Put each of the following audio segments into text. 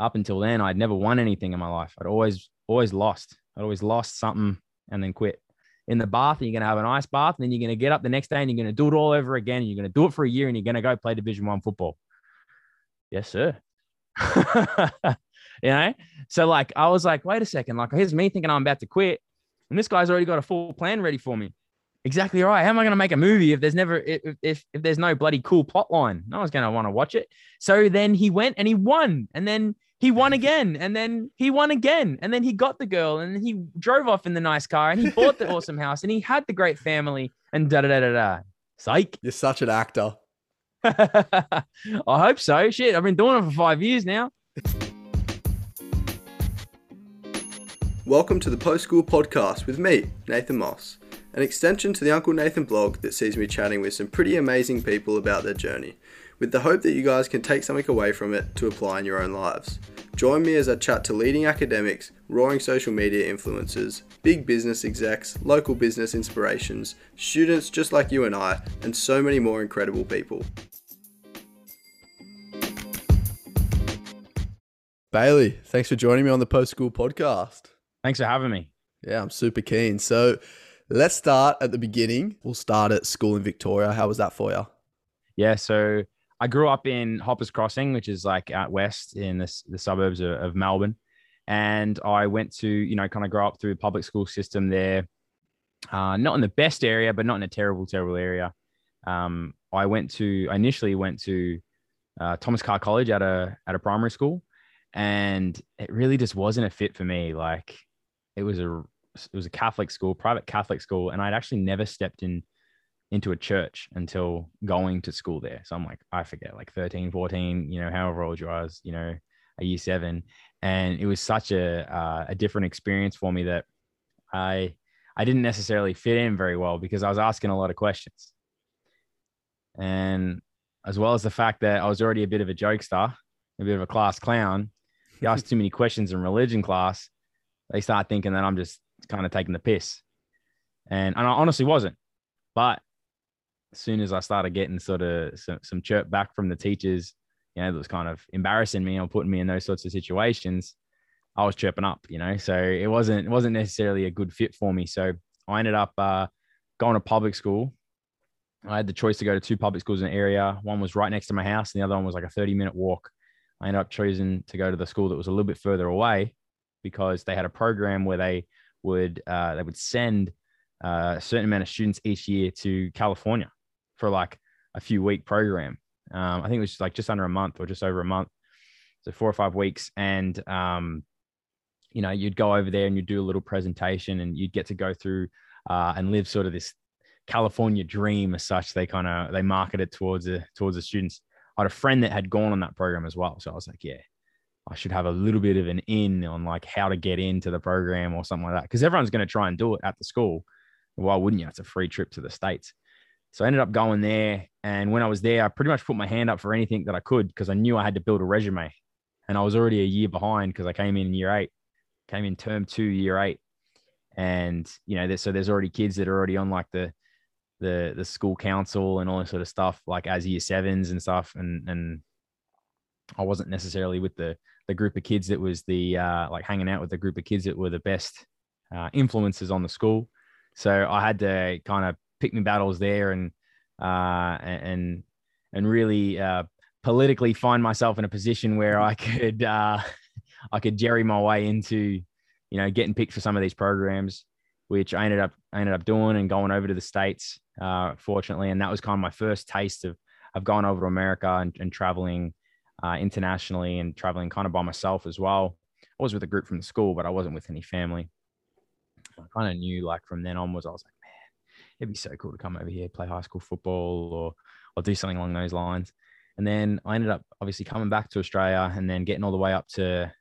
up until then, I'd never won anything in my life. I'd always lost. I'd always lost something and then quit. In the bath, you're going to have an ice bath, and then you're going to get up the next day and you're going to do it all over again. And you're going to do it for a year, and you're going to go play Division I football. Yes, sir. You know? So like, I was like, wait a second, like, here's me thinking I'm about to quit, and this guy's already got a full plan ready for me. Exactly right. How am I going to make a movie if there's never, if there's no bloody cool plot line? No one's going to want to watch it. So then he went and he won, and then he won again, and then he won again, and then he got the girl, and he drove off in the nice car, and he bought the awesome house, and he had the great family, and da da da da da. Psych. You're such an actor. I hope so. Shit, I've been doing it for 5 years now. Welcome to the Post School Podcast with me, Nathan Moss, an extension to the Uncle Nathan blog that sees me chatting with some pretty amazing people about their journey, with the hope that you guys can take something away from it to apply in your own lives. Join me as I chat to leading academics, roaring social media influencers, big business execs, local business inspirations, students just like you and I, and so many more incredible people. Bailey, thanks for joining me on the Post School Podcast. Thanks for having me. Yeah, I'm super keen. So let's start at the beginning. We'll start at school in Victoria. How was that for you? Yeah, so I grew up in Hoppers Crossing, which is like out west in the suburbs of Melbourne. And I went to, you know, kind of grow up through the public school system there. Not in the best area, but not in a terrible, terrible area. I initially went to Thomas Carr College at a primary school. And it really just wasn't a fit for me. Like it was a Catholic school, private Catholic school. And I'd actually never stepped into a church until going to school there. So I'm like, I forget, like 13, 14, you know, however old you are, you know, a year 7. And it was such a different experience for me that I didn't necessarily fit in very well because I was asking a lot of questions. And as well as the fact that I was already a bit of a jokester, a bit of a class clown. You ask too many questions in religion class, they start thinking that I'm just kind of taking the piss. And I honestly wasn't. But as soon as I started getting sort of some chirp back from the teachers, you know, that was kind of embarrassing me or putting me in those sorts of situations, I was chirping up, you know, so it wasn't necessarily a good fit for me. So I ended up going to public school. I had the choice to go to 2 public schools in the area. One was right next to my house, and the other one was like a 30-minute walk. I ended up choosing to go to the school that was a little bit further away because they had a program where they would send a certain amount of students each year to California for like a few week program. I think it was like just under a month or just over a month. So 4 or 5 weeks. And, you know, you'd go over there and you'd do a little presentation and you'd get to go through and live sort of this California dream as such. They market it towards the students. I had a friend that had gone on that program as well. So I was like, yeah, I should have a little bit of an in on like how to get into the program or something like that. Because everyone's going to try and do it at the school. Why wouldn't you? It's a free trip to the States. So I ended up going there. And when I was there, I pretty much put my hand up for anything that I could because I knew I had to build a resume. And I was already a year behind because I came in term 2, year 8. And, you know, so there's already kids that are already on like the school council and all that sort of stuff, like as year 7s and stuff. And I wasn't necessarily with the group of kids that was like hanging out with the group of kids that were the best influences on the school. So I had to kind of pick my battles there and really politically find myself in a position where I could jerry my way into, you know, getting picked for some of these programs, which I ended up doing and going over to the States, fortunately. And that was kind of my first taste of going over to America and traveling internationally and traveling kind of by myself as well. I was with a group from the school, but I wasn't with any family. I kind of knew like from then onwards, I was like, man, it'd be so cool to come over here, play high school football or do something along those lines. And then I ended up obviously coming back to Australia and then getting all the way up to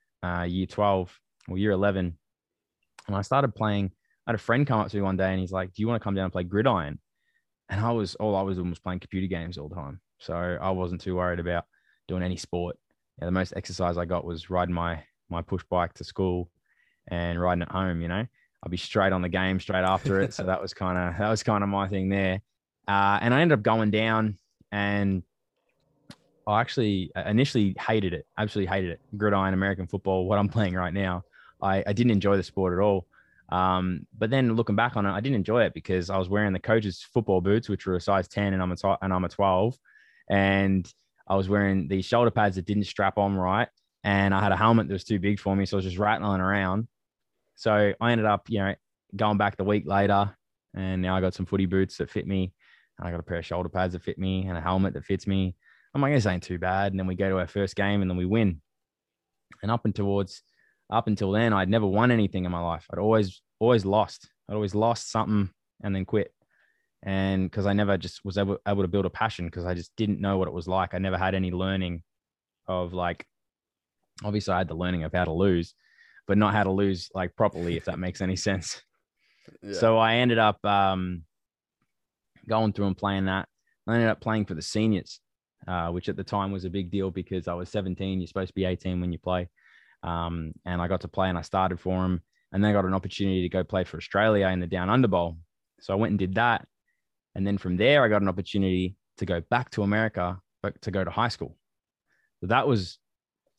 year 12 or year 11. And I started playing. I had a friend come up to me one day and he's like, do you want to come down and play gridiron? And I was almost playing computer games all the time. So I wasn't too worried about doing any sport. Yeah, the most exercise I got was riding my push bike to school and riding at home, you know. I'd be straight on the game straight after it. So that was kind of my thing there. And I ended up going down and I actually initially hated it, absolutely hated it. Gridiron, American football, what I'm playing right now. I didn't enjoy the sport at all. But then looking back on it, I didn't enjoy it because I was wearing the coach's football boots, which were a size 10 and I'm a 12. And I was wearing these shoulder pads that didn't strap on right. And I had a helmet that was too big for me. So I was just rattling around. So I ended up, you know, going back the week later, and now I got some footy boots that fit me. And I got a pair of shoulder pads that fit me and a helmet that fits me. I'm like, this ain't too bad. And then we go to our first game and then we win. And up until then, I'd never won anything in my life. I'd always lost. I'd always lost something and then quit. And because I never just was able to build a passion, because I just didn't know what it was like. I never had any learning of, like, obviously I had the learning of how to lose, but not how to lose like properly, if that makes any sense. Yeah. So I ended up going through and playing that. I ended up playing for the seniors, which at the time was a big deal because I was 17. You're supposed to be 18 when you play. And I got to play and I started for them. And then I got an opportunity to go play for Australia in the Down Under Bowl. So I went and did that. And then from there, I got an opportunity to go back to America, but to go to high school. So that was,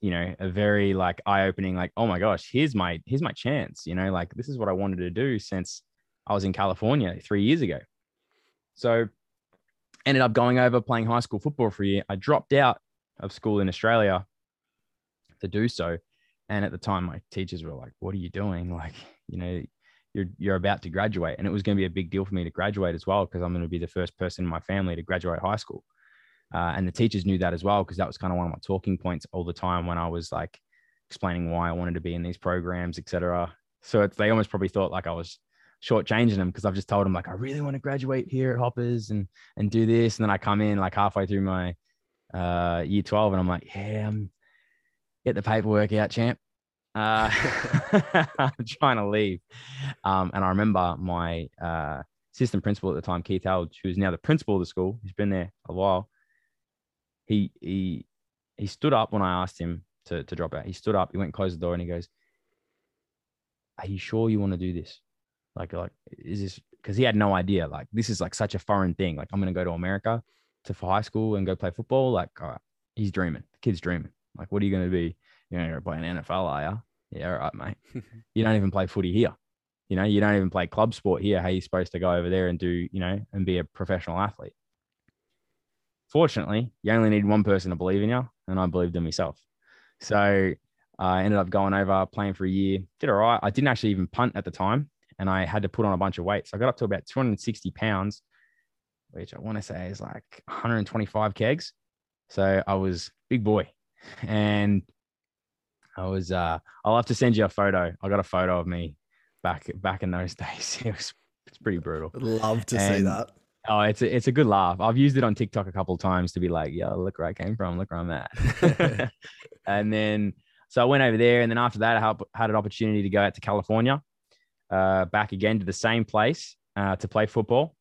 you know, a very like eye-opening, like, oh my gosh, here's my chance. You know, like this is what I wanted to do since I was in California 3 years ago. So ended up going over, playing high school football for a year. I dropped out of school in Australia to do so. And at the time, my teachers were like, what are you doing? Like, you know, you're about to graduate. And it was going to be a big deal for me to graduate as well, because I'm going to be the first person in my family to graduate high school. And the teachers knew that as well, because that was kind of one of my talking points all the time when I was like explaining why I wanted to be in these programs, et cetera. So they almost probably thought like I was shortchanging them, because I've just told them like, I really want to graduate here at Hoppers and do this. And then I come in like halfway through my year 12 and I'm like, yeah, get the paperwork out, champ. I'm trying to leave. And I remember my assistant principal at the time, Keith Hodge, who's now the principal of the school. He's been there a while. He stood up when I asked him to drop out. He stood up, he went and closed the door and he goes, are you sure you want to do this? Like, is this, because he had no idea. Like, this is like such a foreign thing. Like, I'm going to go to America for high school and go play football. Like, he's dreaming. The kid's dreaming. Like, what are you going to be? You know, you're going to play an NFL, are you? Yeah, all right, mate. You don't even play footy here. You know, you don't even play club sport here. How are you supposed to go over there and do, you know, and be a professional athlete? Fortunately, you only need one person to believe in you, and I believed in myself. So I ended up going over, playing for a year, did all right. I didn't actually even punt at the time, and I had to put on a bunch of weight. So I got up to about 260 pounds, which I want to say is like 125 kgs. So I was big boy. And I was, I'll have to send you a photo. I got a photo of me back in those days. It's pretty brutal. I'd love to see that. Oh, it's a good laugh. I've used it on TikTok a couple of times to be like, yo, look where I came from. Look where I'm at. And then, so I went over there. And then after that, I had an opportunity to go out to California, back again to the same place, to play football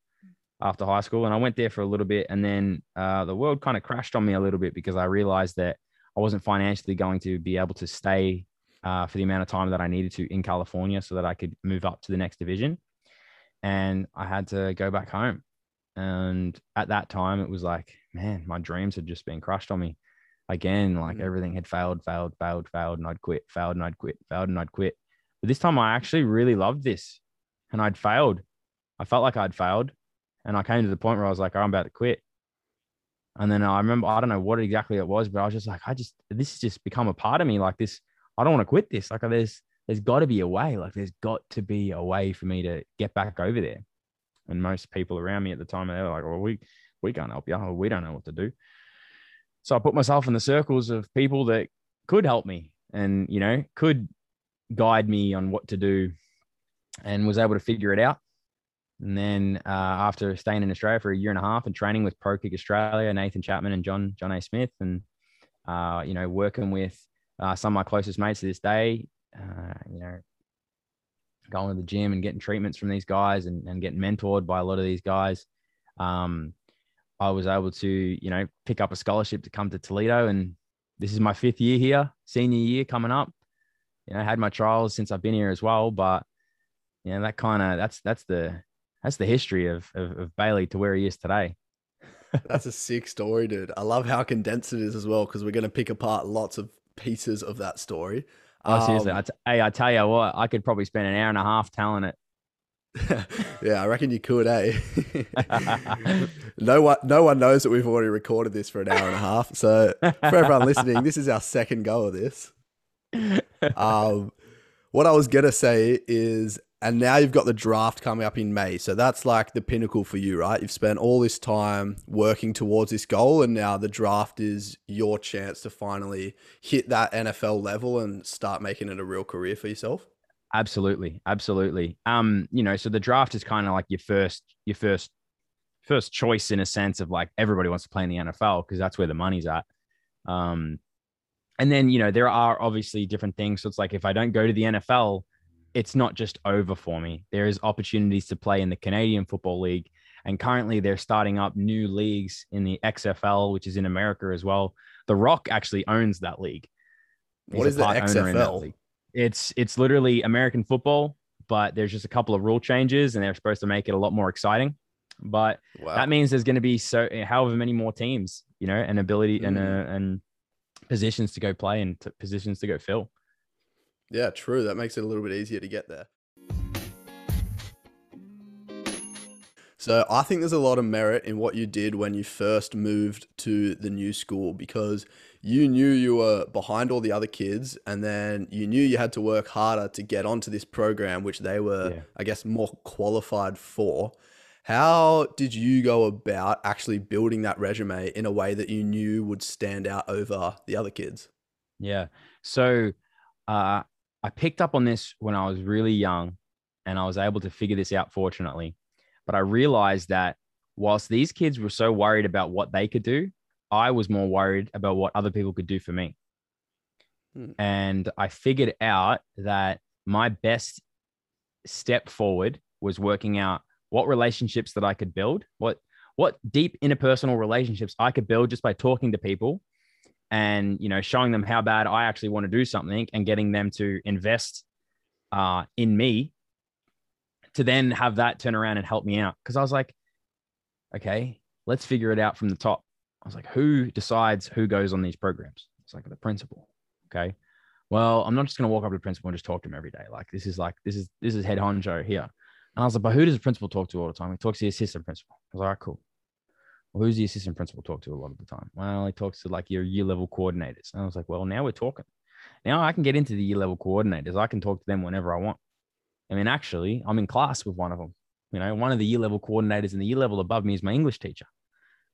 after high school. And I went there for a little bit. And then, the world kind of crashed on me a little bit, because I realized that I wasn't financially going to be able to stay for the amount of time that I needed to in California so that I could move up to the next division. And I had to go back home. And at that time, it was like, man, my dreams had just been crushed on me again. Like everything had failed, and I'd quit, failed, and I'd quit. But this time I actually really loved this, and I'd failed. I felt like I'd failed. And I came to the point where I was like, oh, I'm about to quit. And then I remember, I don't know what exactly it was, but I was just like, this has just become a part of me. Like this, I don't want to quit this. Like there's got to be a way. Like there's got to be a way for me to get back over there. And most people around me at the time, they were like, well, we can't help you. We don't know what to do. So I put myself in the circles of people that could help me and, you know, could guide me on what to do, and was able to figure it out. And then after staying in Australia for a year and a half and training with Pro Kick Australia, Nathan Chapman and John A. Smith, and, you know, working with some of my closest mates to this day, you know, going to the gym and getting treatments from these guys and getting mentored by a lot of these guys. I was able to, you know, pick up a scholarship to come to Toledo. And this is my fifth year here, senior year coming up. You know, I had my trials since I've been here as well. But, you know, that's the history of Bailey to where he is today. That's a sick story, dude. I love how condensed it is as well, because we're going to pick apart lots of pieces of that story. Oh, seriously. I tell you what, I could probably spend an hour and a half telling it. Yeah, I reckon you could, eh? No one knows that we've already recorded this for an hour and a half. So for everyone listening, this is our second go of this. What I was going to say is, and now you've got the draft coming up in May. So that's like the pinnacle for you, right? You've spent all this time working towards this goal, and now the draft is your chance to finally hit that NFL level and start making it a real career for yourself. Absolutely. Absolutely. You know, so the draft is kind of like your first choice, in a sense of like, everybody wants to play in the NFL because that's where the money's at. And then, you know, there are obviously different things. So it's like, if I don't go to the NFL, it's not just over for me. There is opportunities to play in the Canadian Football League. And currently they're starting up new leagues in the XFL, which is in America as well. The Rock actually owns that league. He's what is the XFL? It's literally American football, but there's just a couple of rule changes and they're supposed to make it a lot more exciting. But wow, that means there's going to be however many more teams, you know, and ability and positions to go play and positions to go fill. Yeah, true. That makes it a little bit easier to get there. So I think there's a lot of merit in what you did when you first moved to the new school, because you knew you were behind all the other kids, and then you knew you had to work harder to get onto this program, which they were, I guess, more qualified for. How did you go about actually building that resume in a way that you knew would stand out over the other kids? Yeah. So I picked up on this when I was really young, and I was able to figure this out, fortunately. But I realized that whilst these kids were so worried about what they could do, I was more worried about what other people could do for me. And I figured out that my best step forward was working out what relationships that I could build, what deep interpersonal relationships I could build just by talking to people and, you know, showing them how bad I actually want to do something and getting them to invest in me, to then have that turn around and help me out. Cause I was like, okay, let's figure it out from the top. I was like, who decides who goes on these programs? It's like the principal. Okay. Well, I'm not just going to walk up to the principal and just talk to him every day. Like, this is head honcho here. And I was like, but who does the principal talk to all the time? He talks to the assistant principal. I was like, all right, cool. Well, who's the assistant principal talk to a lot of the time? Well, he talks to like your year level coordinators. And I was like, well, now we're talking. Now I can get into the year level coordinators. I can talk to them whenever I want. I mean, actually, I'm in class with one of them. You know, one of the year level coordinators in the year level above me is my English teacher.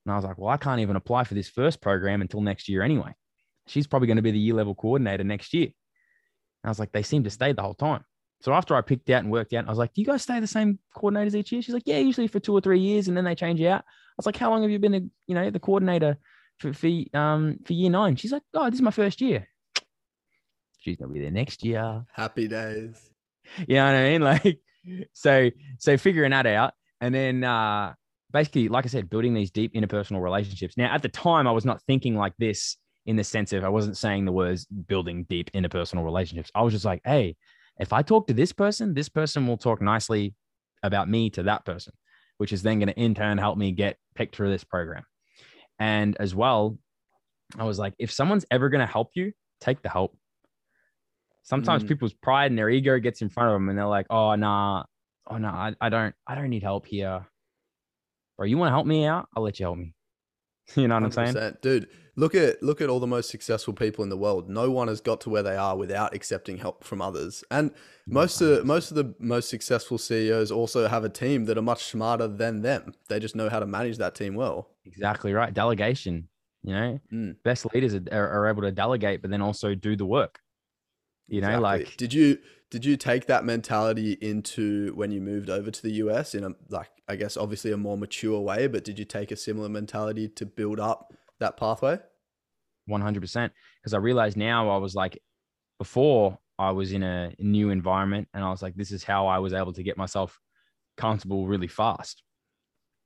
And I was like, well, I can't even apply for this first program until next year anyway. She's probably going to be the year level coordinator next year. And I was like, they seem to stay the whole time. So after I picked out and worked out, I was like, do you guys stay the same coordinators each year? She's like, yeah, usually for 2 or 3 years. And then they change you out. I was like, how long have you been, the coordinator for year 9? She's like, oh, this is my first year. She's going to be there next year. Happy days. You know what I mean? Like, so figuring that out. And then basically, like I said, building these deep interpersonal relationships. Now, at the time, I was not thinking like this in the sense of I wasn't saying the words building deep interpersonal relationships. I was just like, hey, if I talk to this person will talk nicely about me to that person, which is then going to in turn help me get picked through this program. And as well, I was like, if someone's ever going to help you, take the help. Sometimes people's pride and their ego gets in front of them and they're like, oh, no, I don't need help here. Bro, you want to help me out? I'll let you help me. You know what 100%. I'm saying? Dude, look at all the most successful people in the world. No one has got to where they are without accepting help from others. And most of the most successful CEOs also have a team that are much smarter than them. They just know how to manage that team well. Exactly right. Delegation, you know, best leaders are able to delegate, but then also do the work. You know, exactly. Like, did you take that mentality into when you moved over to the US in a, like, I guess, obviously a more mature way, but did you take a similar mentality to build up that pathway? 100%. Cause I realized now, I was like, before I was in a new environment and I was like, this is how I was able to get myself comfortable really fast.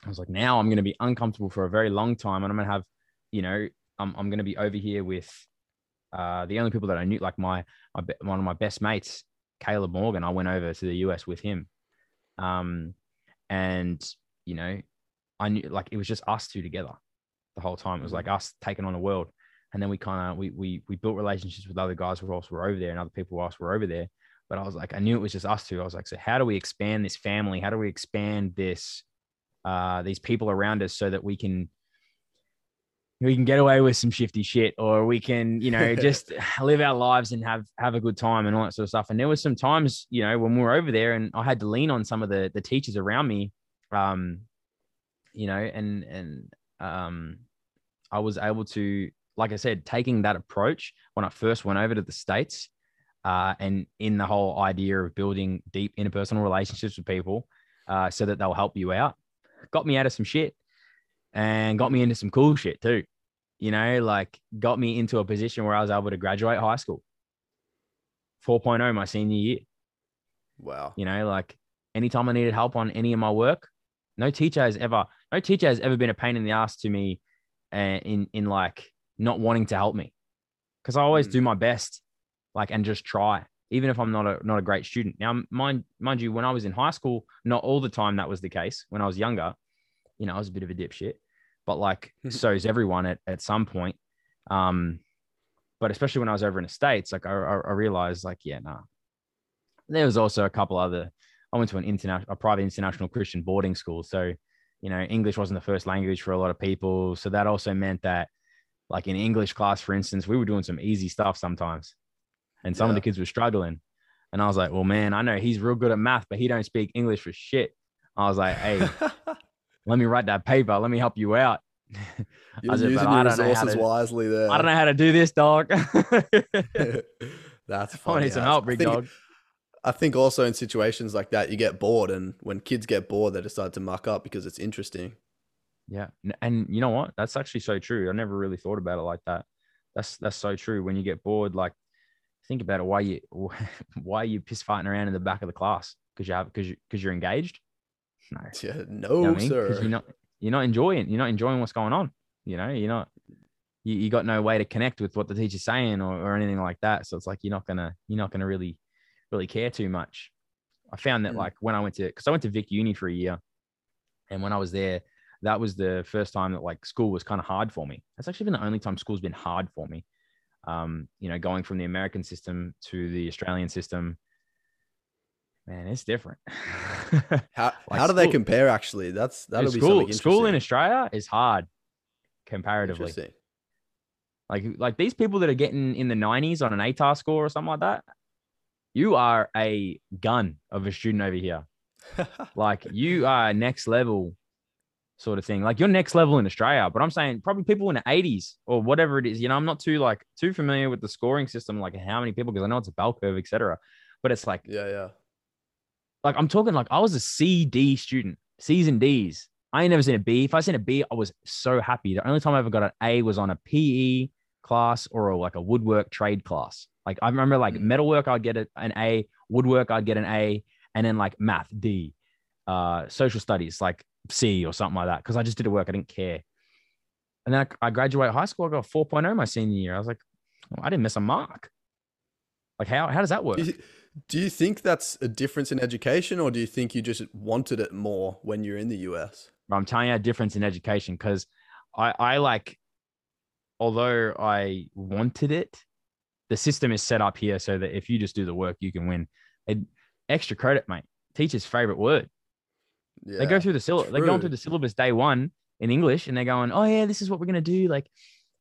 I was like, now I'm going to be uncomfortable for a very long time. And I'm going to have, you know, I'm going to be over here with, the only people that I knew, like one of my best mates, Caleb Morgan. I went over to the US with him. And, you know, I knew, like, it was just us two together the whole time. It was like us taking on the world. And then we kind of, we built relationships with other guys who also were over there and other people whilst were over there. But I was like, I knew it was just us two. I was like, so how do we expand this family? How do we expand this, these people around us so that we can get away with some shifty shit, or we can, you know, just live our lives and have a good time and all that sort of stuff. And there was some times, you know, when we were over there and I had to lean on some of the teachers around me, you know, and I was able to, like I said, taking that approach when I first went over to the States, and in the whole idea of building deep interpersonal relationships with people, so that they'll help you out, got me out of some shit. And got me into some cool shit too, you know, like got me into a position where I was able to graduate high school. 4.0 my senior year. Wow. You know, like anytime I needed help on any of my work, no teacher has ever been a pain in the ass to me in like not wanting to help me. Cause I always do my best, like, and just try, even if I'm not a great student. Now, mind you, when I was in high school, not all the time that was the case. When I was younger, you know, I was a bit of a dipshit. But like, so's everyone at some point. But especially when I was over in the States, like I realized like, yeah, nah. There was also a couple other, I went to a private international Christian boarding school. So, you know, English wasn't the first language for a lot of people. So that also meant that like in English class, for instance, we were doing some easy stuff sometimes. And some of the kids were struggling. And I was like, well, man, I know he's real good at math, but he don't speak English for shit. I was like, hey, let me write that paper. Let me help you out. You're using your resources wisely there. I don't know how to do this, dog. That's funny. I need some help, big dog. I think also in situations like that, you get bored. And when kids get bored, they decide to muck up because it's interesting. Yeah. And you know what? That's actually so true. I never really thought about it like that. That's so true. When you get bored, like think about it. Why are you piss fighting around in the back of the class? Because you're engaged. No, yeah, no, you know what I mean? Sir. You're not enjoying what's going on. You know, you got no way to connect with what the teacher's saying or anything like that. So it's like, you're not gonna really, really care too much. I found that like when I went to Vic Uni for a year, and when I was there, that was the first time that like school was kind of hard for me. That's actually been the only time school's been hard for me. You know, going from the American system to the Australian system, man, it's different. How do they compare? Actually, that'll be something interesting. School in Australia is hard comparatively. Like these people that are getting in the 90s on an ATAR score or something like that, you are a gun of a student over here. Like you are next level sort of thing. Like you're next level in Australia, but I'm saying probably people in the 80s or whatever it is. You know, I'm not too familiar with the scoring system, like how many people, because I know it's a bell curve, etc. But it's like, yeah. Like I'm talking like I was a CD student, C's and D's. I ain't never seen a B. If I seen a B, I was so happy. The only time I ever got an A was on a PE class or like a woodwork trade class. Like I remember like metalwork, I'd get an A, woodwork, I'd get an A, and then like math, D, social studies, like C or something like that. Cause I just did work. I didn't care. And then I graduated high school. I got a 4.0 my senior year. I was like, oh, I didn't miss a mark. Like how does that work? Do you think that's a difference in education, or do you think you just wanted it more when you're in the US? I'm telling you, a difference in education, because I like, although I wanted it, the system is set up here so that if you just do the work, you can win. Extra credit, mate. Teacher's favorite word. Yeah, they're going through the syllabus day one in English, and they're going, oh yeah, this is what we're going to do. Like,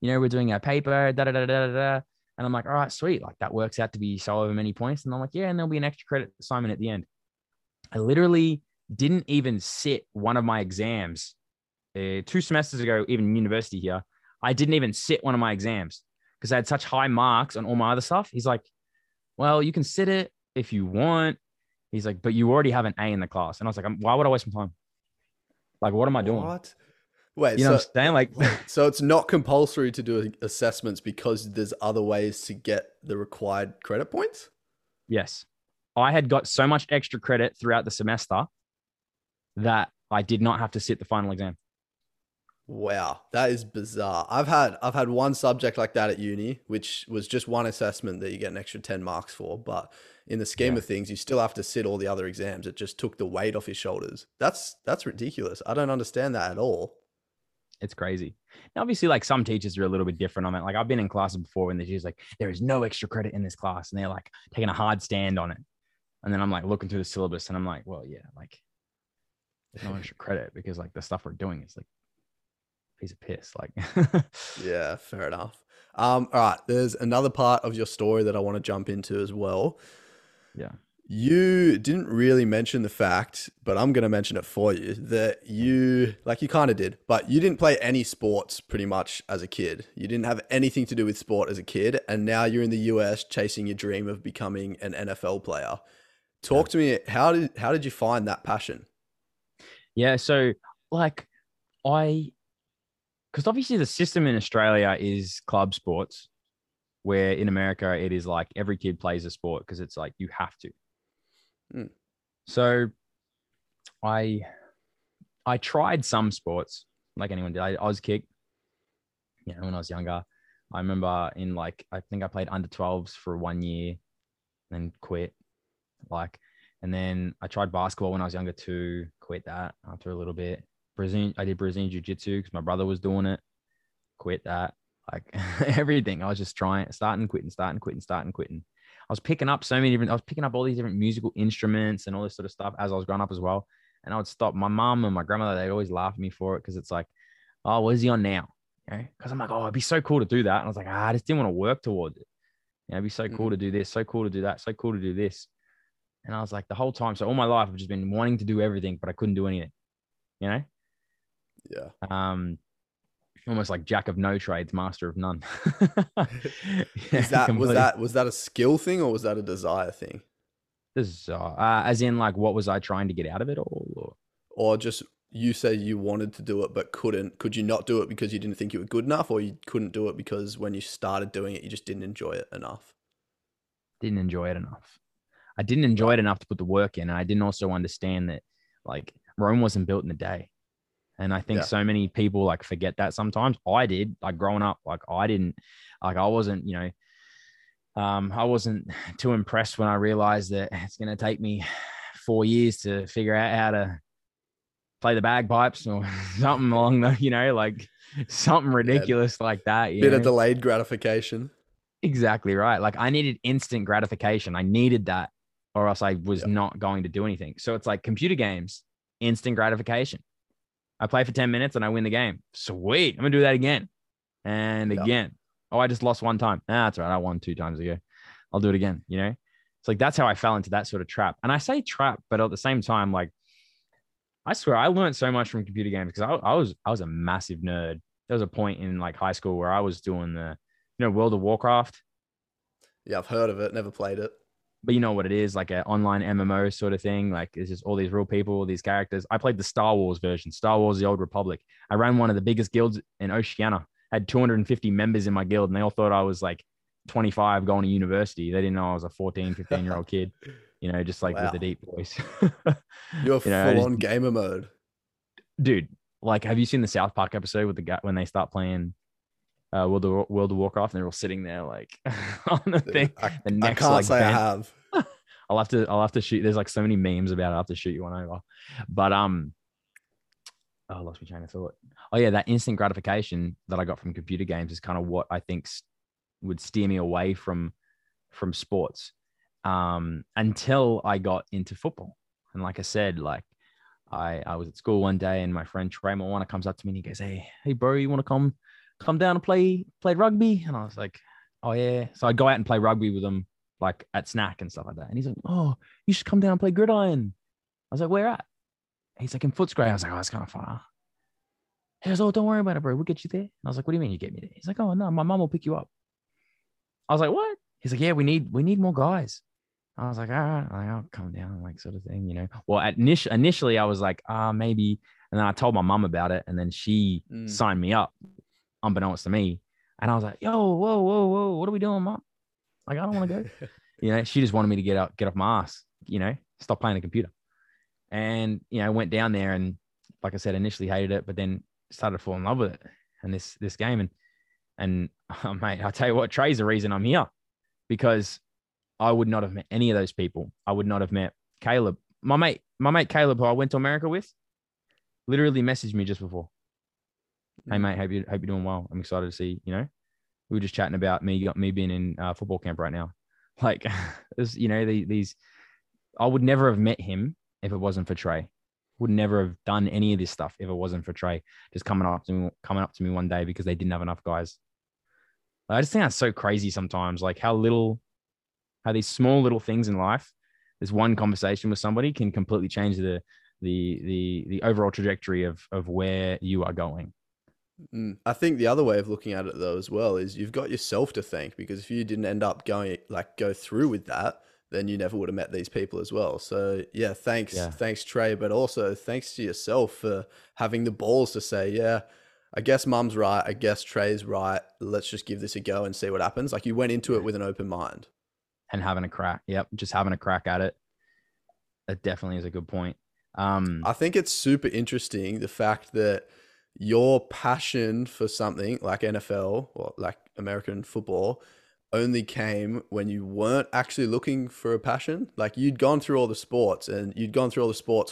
you know, we're doing our paper, da-da-da-da-da-da. And I'm like, all right, sweet. Like that works out to be so over many points. And I'm like, yeah, and there'll be an extra credit assignment at the end. I literally didn't even sit one of my exams 2 semesters ago, even university here. I didn't even sit one of my exams because I had such high marks on all my other stuff. He's like, well, you can sit it if you want. He's like, but you already have an A in the class. And I was like, why would I waste my time? Like, what am I doing? What? Wait, you know what I'm saying? Like, so it's not compulsory to do assessments because there's other ways to get the required credit points? Yes. I had got so much extra credit throughout the semester that I did not have to sit the final exam. Wow, that is bizarre. I've had one subject like that at uni, which was just one assessment that you get an extra 10 marks for. But in the scheme of things, you still have to sit all the other exams. It just took the weight off his shoulders. That's ridiculous. I don't understand that at all. It's crazy. Now, obviously, like, some teachers are a little bit different on it. Like, I've been in classes before when the teacher's like, there is no extra credit in this class. And they're like taking a hard stand on it. And then I'm like looking through the syllabus and I'm like, well, yeah, like, there's no extra credit because like the stuff we're doing is like piece of piss, like. Yeah, fair enough. All right, there's another part of your story that I want to jump into as well. Yeah, you didn't really mention the fact, but I'm gonna mention it for you, that you kind of did, but you didn't play any sports pretty much as a kid. You didn't have anything to do with sport as a kid, and now you're in the US chasing your dream of becoming an NFL player. Talk to me, how did you find that passion? Yeah, so like because obviously the system in Australia is club sports, where in America, it is like every kid plays a sport because it's like you have to. Mm. So I tried some sports like anyone did. I was kicked, you know, when I was younger. I remember I think I played under 12s for 1 year and quit. And then I tried basketball when I was younger too, quit that after a little bit. I did Brazilian jiu-jitsu because my brother was doing it. Quit that. Like everything. I was just starting, quitting. I was picking up all these different musical instruments and all this sort of stuff as I was growing up as well. And I would stop. My mom and my grandmother, they'd always laugh at me for it because it's like, oh, what is he on now? You know? Because I'm like, oh, it'd be so cool to do that. And I was like, I just didn't want to work towards it. You know, it'd be so cool to do this, so cool to do that, so cool to do this. And I was like, the whole time. So all my life, I've just been wanting to do everything, but I couldn't do anything, you know? Yeah. Almost like jack of no trades, master of none. Was that a skill thing or was that a desire thing? Desire, as in like, what was I trying to get out of it all? Or just, you say you wanted to do it, but couldn't. Could you not do it because you didn't think you were good enough, or you couldn't do it because when you started doing it, you just didn't enjoy it enough? Didn't enjoy it enough. I didn't enjoy it enough to put the work in. And I didn't also understand that like Rome wasn't built in a day. And I think so many people like forget that sometimes. I did, like growing up, like I wasn't too impressed when I realized that it's going to take me 4 years to figure out how to play the bagpipes or something along the, you know, like something ridiculous like that. You know? Bit of delayed gratification. Exactly right. Like I needed instant gratification. I needed that or else I was not going to do anything. So it's like computer games, instant gratification. I play for 10 minutes and I win the game. Sweet. I'm going to do that again and again. Oh, I just lost one time. Nah, that's right. I won 2 times ago. I'll do it again. You know, it's like, that's how I fell into that sort of trap. And I say trap, but at the same time, like, I swear I learned so much from computer games because I was a massive nerd. There was a point in like high school where I was doing the, you know, World of Warcraft. Yeah, I've heard of it. Never played it. But you know what it is, like an online MMO sort of thing. Like it's just all these real people, all these characters. I played the Star Wars version, Star Wars The Old Republic. I ran one of the biggest guilds in Oceania. I had 250 members in my guild and they all thought I was like 25 going to university. They didn't know I was a 14, 15-year-old kid, you know, just like with a deep voice. You're full-on gamer mode. Dude, like have you seen the South Park episode with the guy when they start playing World of Warcraft and they're all sitting there like on the thing? I can't say I have. I'll have to shoot. There's like so many memes about it. I'll have to shoot you one over. But I lost my train of thought. Oh yeah, that instant gratification that I got from computer games is kind of what I think would steer me away from sports until I got into football. And like I said, like I was at school one day and my friend Trey Moana comes up to me and he goes, "Hey bro, you want to come down and play rugby?" And I was like, "Oh yeah." So I go out and play rugby with him, like at snack and stuff like that. And he's like, "Oh, you should come down and play gridiron." I was like, "Where at?" He's like, "In Footscray." I was like, "Oh, that's kind of far." He goes, "Oh, don't worry about it, bro. We'll get you there." And I was like, "What do you mean you get me there?" He's like, "Oh no, my mom will pick you up." I was like, "What?" He's like, "Yeah, we need more guys." I was like, "All right, I'll come down," like sort of thing, you know. Well, initially I was like, maybe. And then I told my mom about it, and then she signed me up, unbeknownst to me. And I was like, "Yo, whoa, what are we doing, Mom? Like, I don't want to go." You know, she just wanted me to get off my ass, you know, stop playing the computer. And, you know, I went down there and, like I said, initially hated it, but then started to fall in love with it and this game. And mate, I'll tell you what, Trey's the reason I'm here, because I would not have met any of those people. I would not have met Caleb. My mate Caleb, who I went to America with, literally messaged me just before. Hey mate, hope you're doing well. I'm excited to see, you know, we were just chatting about me being in football camp right now. Like, you know, I would never have met him if it wasn't for Trey. Would never have done any of this stuff if it wasn't for Trey just coming up to me one day because they didn't have enough guys. I just think that's so crazy sometimes, like how these small little things in life, this one conversation with somebody can completely change the overall trajectory of where you are going. I think the other way of looking at it though as well is you've got yourself to thank, because if you didn't end up go through with that, then you never would have met these people as well. So yeah, thanks Trey, but also thanks to yourself for having the balls to say, yeah, I guess mum's right. I guess Trey's right. Let's just give this a go and see what happens. Like, you went into it with an open mind. And having a crack. Yep. Just having a crack at it. That definitely is a good point. I think it's super interesting, the fact that your passion for something like NFL or like American football only came when you weren't actually looking for a passion. Like, you'd gone through all the sports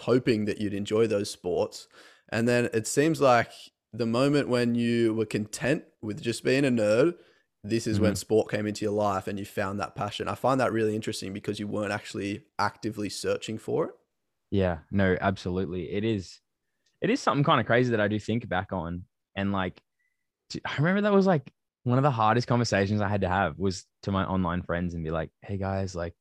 hoping that you'd enjoy those sports. And then it seems like the moment when you were content with just being a nerd, this is when sport came into your life and you found that passion. I find that really interesting because you weren't actually actively searching for it. Yeah, no, absolutely. It is something kind of crazy that I do think back on. And like, I remember that was like one of the hardest conversations I had to have was to my online friends and be like, hey guys, like,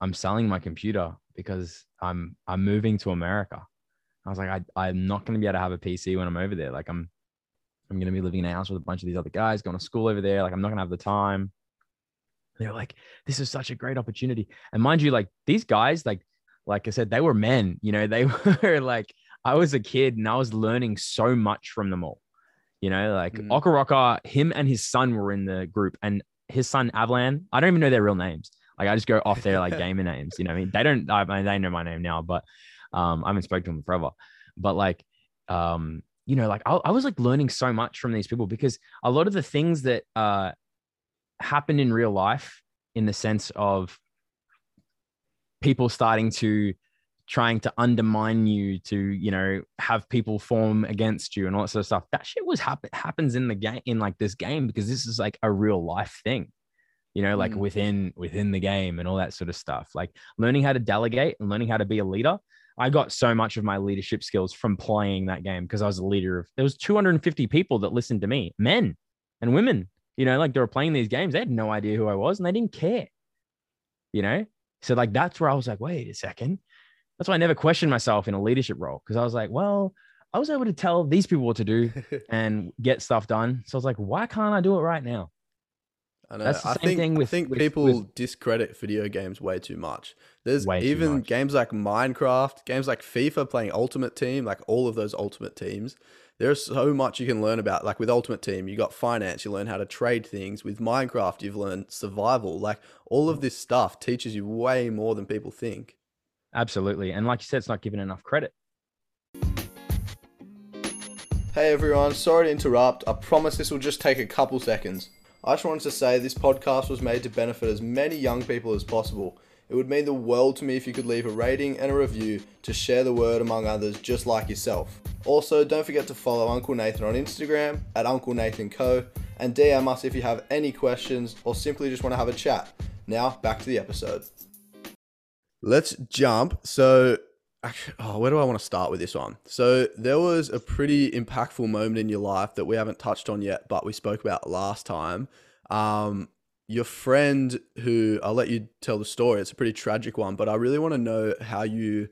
I'm selling my computer because I'm moving to America. I was like, I'm not going to be able to have a PC when I'm over there. Like, I'm going to be living in a house with a bunch of these other guys, going to school over there. Like, I'm not going to have the time. They were like, this is such a great opportunity. And mind you, like, these guys, like I said, they were men, you know, they were like, I was a kid and I was learning so much from them all. You know, like Okaraka, him and his son were in the group, and his son, Avlan, I don't even know their real names. Like, I just go off their like gamer names, you know what I mean? They know my name now, but I haven't spoken to them forever. But like, you know, like I was like learning so much from these people, because a lot of the things that happened in real life, in the sense of people trying to undermine you, to, you know, have people form against you and all that sort of stuff, that shit happens in the game, in like this game, because this is like a real life thing, you know, like within the game and all that sort of stuff. Like, learning how to delegate and learning how to be a leader. I got so much of my leadership skills from playing that game, because I was a leader of, there was 250 people that listened to me, men and women, you know, like, they were playing these games. They had no idea who I was and they didn't care, you know? So like, that's where I was like, wait a second. That's why I never questioned myself in a leadership role, because I was like, well, I was able to tell these people what to do and get stuff done. So I was like, why can't I do it right now? I know. I think people discredit video games way too much. There's even games like Minecraft, games like FIFA, playing Ultimate Team, like all of those Ultimate Teams. There's so much you can learn about. Like with Ultimate Team, you got finance, you learn how to trade things. With Minecraft, you've learned survival. Like all of this stuff teaches you way more than people think. Absolutely. And like you said, it's not given enough credit. Hey everyone, sorry to interrupt. I promise this will just take a couple seconds. I just wanted to say this podcast was made to benefit as many young people as possible. It would mean the world to me if you could leave a rating and a review to share the word among others just like yourself. Also, don't forget to follow Uncle Nathan on Instagram at Uncle Nathan Co, and DM us if you have any questions or simply just want to have a chat. Now, back to the episode. Let's jump. So where do I want to start with this one? So there was a pretty impactful moment in your life that we haven't touched on yet, but we spoke about last time. Your friend, who I'll let you tell the story. It's a pretty tragic one, but I really want to know how you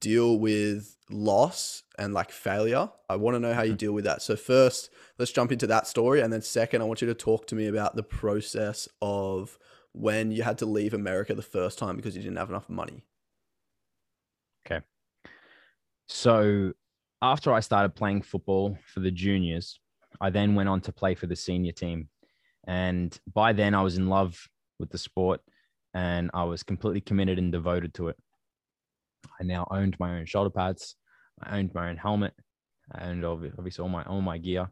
deal with loss and like failure. I want to know how you deal with that. So first, let's jump into that story. And then second, I want you to talk to me about the process of when you had to leave America the first time because you didn't have enough money. Okay. So after I started playing football for the juniors, I then went on to play for the senior team. And by then I was in love with the sport and I was completely committed and devoted to it. I now owned my own shoulder pads. I owned my own helmet. and obviously all my gear.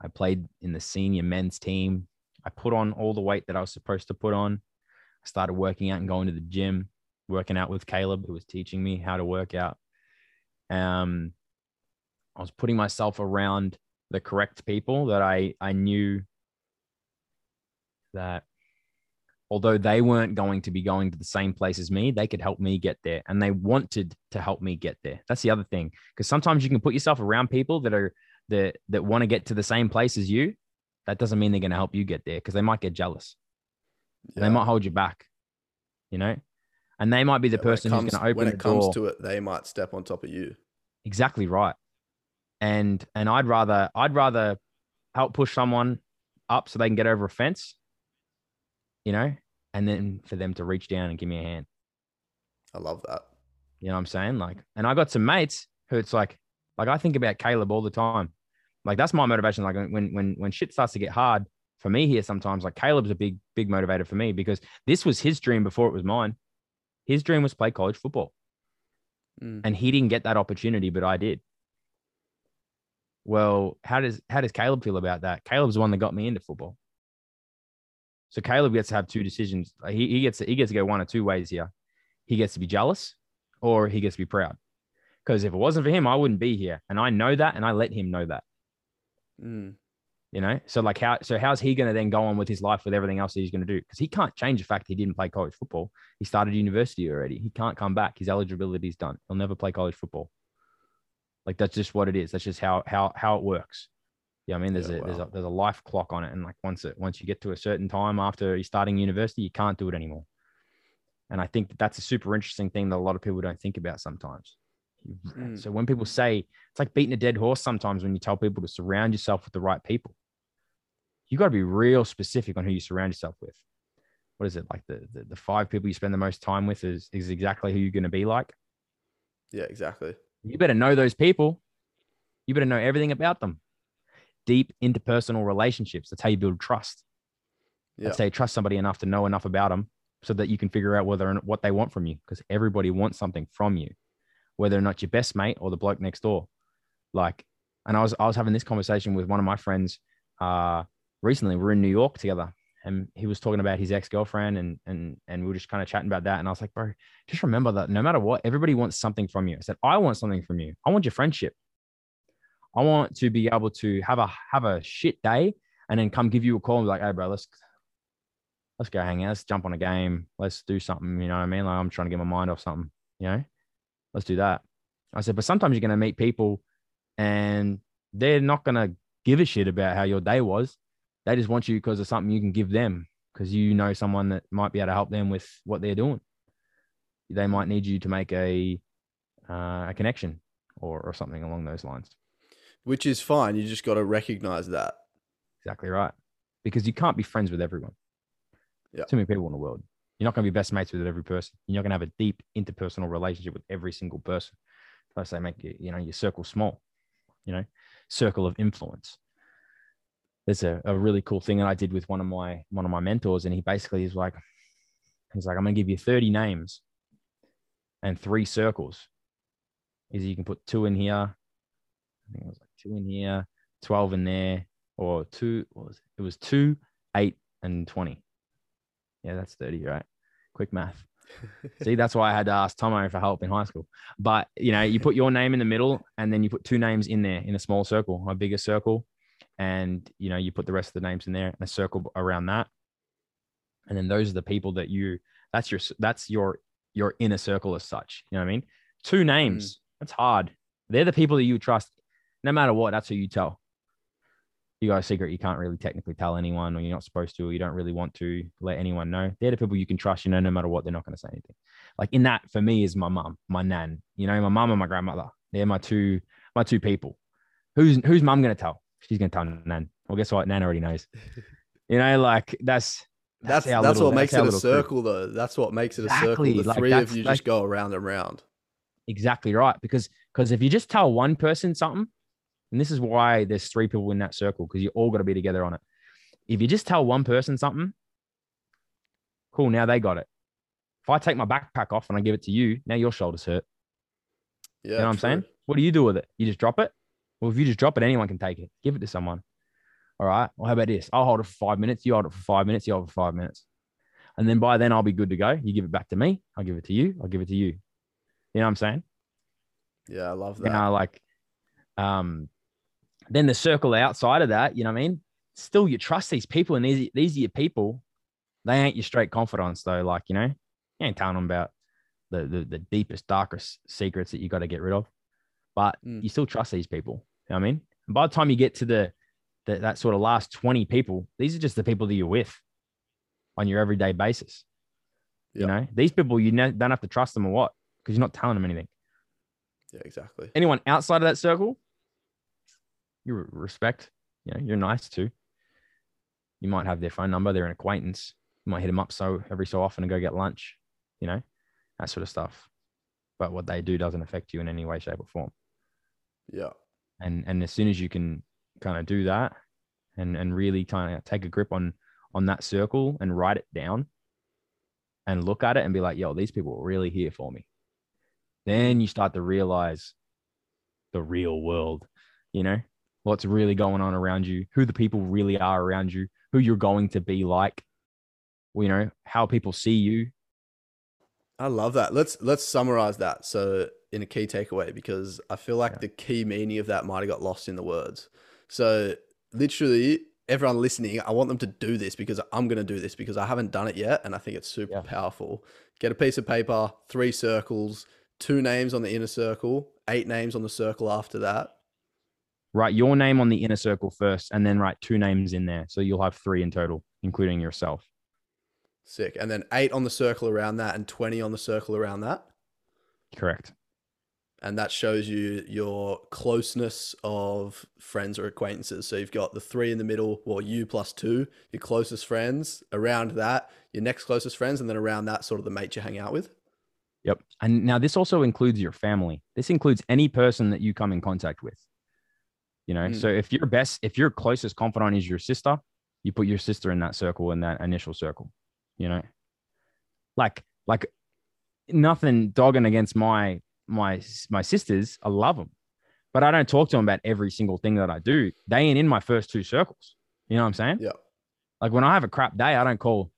I played in the senior men's team. I put on all the weight that I was supposed to put on. I started working out and going to the gym, working out with Caleb, who was teaching me how to work out. I was putting myself around the correct people that I knew that although they weren't going to be going to the same place as me, they could help me get there. And they wanted to help me get there. That's the other thing. Because sometimes you can put yourself around people that want to get to the same place as you. That doesn't mean they're going to help you get there, because they might get jealous. Yeah. They might hold you back, you know, and they might be the person who's going to open the door. When it comes to it, they might step on top of you. Exactly right. And I'd rather help push someone up so they can get over a fence, you know, and then for them to reach down and give me a hand. I love that. You know what I'm saying? Like, and I got some mates who it's like I think about Caleb all the time. Like, that's my motivation. Like when shit starts to get hard for me here sometimes, like Caleb's a big motivator for me, because this was his dream before it was mine. His dream was play college football. And he didn't get that opportunity, but I did. Well, how does Caleb feel about that? Caleb's the one that got me into football. So Caleb gets to have two decisions. He gets to go one of two ways here. He gets to be jealous, or he gets to be proud. Because if it wasn't for him, I wouldn't be here. And I know that, and I let him know that. You know, so like how's he going to then go on with his life with everything else that he's going to do? Because he can't change the fact he didn't play college football. He started university already. He can't come back. His eligibility is done. He'll never play college football. Like, that's just what it is. That's just how it works. Yeah, you know I mean, there's a life clock on it, and like once you get to a certain time after you're starting university, you can't do it anymore. And I think that's a super interesting thing that a lot of people don't think about sometimes. So when people say, it's like beating a dead horse sometimes when you tell people to surround yourself with the right people. You got to be real specific on who you surround yourself with. What is it? Like the five people you spend the most time with is exactly who you're going to be like. Yeah, exactly. You better know those people. You better know everything about them. Deep interpersonal relationships. That's how you build trust. Yeah. That's how you trust somebody enough to know enough about them so that you can figure out whether or not what they want from you, because everybody wants something from you, whether or not your best mate or the bloke next door. Like, and I was having this conversation with one of my friends recently. We're in New York together, and he was talking about his ex-girlfriend and we were just kind of chatting about that. And I was like, bro, just remember that no matter what, everybody wants something from you. I said, I want something from you. I want your friendship. I want to be able to have a shit day and then come give you a call and be like, hey bro, let's go hang out. Let's jump on a game. Let's do something. You know what I mean? Like, I'm trying to get my mind off something, you know? Let's do that. I said, but sometimes you're going to meet people and they're not going to give a shit about how your day was. They just want you because of something you can give them, because you know someone that might be able to help them with what they're doing. They might need you to make a connection or something along those lines. Which is fine. You just got to recognize that. Exactly right. Because you can't be friends with everyone. Yeah. Too many people in the world. You're not going to be best mates with every person. You're not going to have a deep interpersonal relationship with every single person. So I say, make your circle small, circle of influence. There's a really cool thing that I did with one of my mentors. And he basically is like, I'm going to give you 30 names and 3 circles. Either you can put 2 in here. I think it was like 2 in here, 12 in there, or 2. What was it? It was 2, 8, and 20. Yeah, that's 30, right? Quick math. See, that's why I had to ask Tomo for help in high school. But, you put your name in the middle, and then you put 2 names in there in a small circle, a bigger circle. And, you put the rest of the names in there and a circle around that. And then those are the people that that's your inner circle as such. You know what I mean? 2 names. That's hard. They're the people that you trust. No matter what, that's who you tell. You got a secret you can't really technically tell anyone, or you're not supposed to, or you don't really want to let anyone know. They're the people you can trust, no matter what, they're not going to say anything. Like, in that, for me, is my mum, my nan, my mum and my grandmother. They're my two people. Who's mum going to tell? She's going to tell nan. Well, guess what? Nan already knows, like that's what makes it a circle though. That's what makes it exactly. A circle. The like, three of you just go around and round. Exactly right. Because if you just tell one person something, and this is why there's 3 people in that circle, because you all got to be together on it. If you just tell one person something, cool, now they got it. If I take my backpack off and I give it to you, now your shoulders hurt. Yeah, you know what I'm saying? What do you do with it? You just drop it? Well, if you just drop it, anyone can take it. Give it to someone. All right. Well, how about this? I'll hold it for 5 minutes. You hold it for 5 minutes. You hold it for 5 minutes. And then by then I'll be good to go. You give it back to me. I'll give it to you. I'll give it to you. You know what I'm saying? Yeah, I love that. You know, like, then the circle outside of that, you know what I mean? Still, you trust these people, and these are your people. They ain't your straight confidants though. Like, you know, you ain't telling them about the deepest, darkest secrets that you got to get rid of. But you still trust these people. You know what I mean? And by the time you get to that sort of last 20 people, these are just the people that you're with on your everyday basis. Yep. You know, these people, you don't have to trust them or what, because you're not telling them anything. Yeah, exactly. Anyone outside of that circle, you respect, you know, you're nice to. You might have their phone number, they're an acquaintance. You might hit them up every so often and go get lunch, you know, that sort of stuff. But what they do doesn't affect you in any way, shape, or form. Yeah. And as soon as you can kind of do that and really kind of take a grip on that circle and write it down and look at it and be like, yo, these people are really here for me. Then you start to realize the real world, you know, what's really going on around you, who the people really are around you, who you're going to be like, you know, how people see you. I love that. Let's summarize that. So in a key takeaway, because I feel like the key meaning of that might've got lost in the words. So literally everyone listening, I want them to do this because I'm going to do this because I haven't done it yet. And I think it's super powerful. Get a piece of paper, 3 circles, 2 names on the inner circle, 8 names on the circle after that. Write your name on the inner circle first and then write 2 names in there. So you'll have 3 in total, including yourself. Sick. And then 8 on the circle around that and 20 on the circle around that. Correct. And that shows you your closeness of friends or acquaintances. So you've got the 3 in the middle, well, you plus 2, your closest friends, around that, your next closest friends, and then around that, sort of the mate you hang out with. Yep. And now this also includes your family. This includes any person that you come in contact with. You know, so if your closest confidant is your sister, you put your sister in that circle, in that initial circle, you know, like nothing dogging against my sisters. I love them, but I don't talk to them about every single thing that I do. They ain't in my first 2 circles. You know what I'm saying? Yeah. Like when I have a crap day, I don't call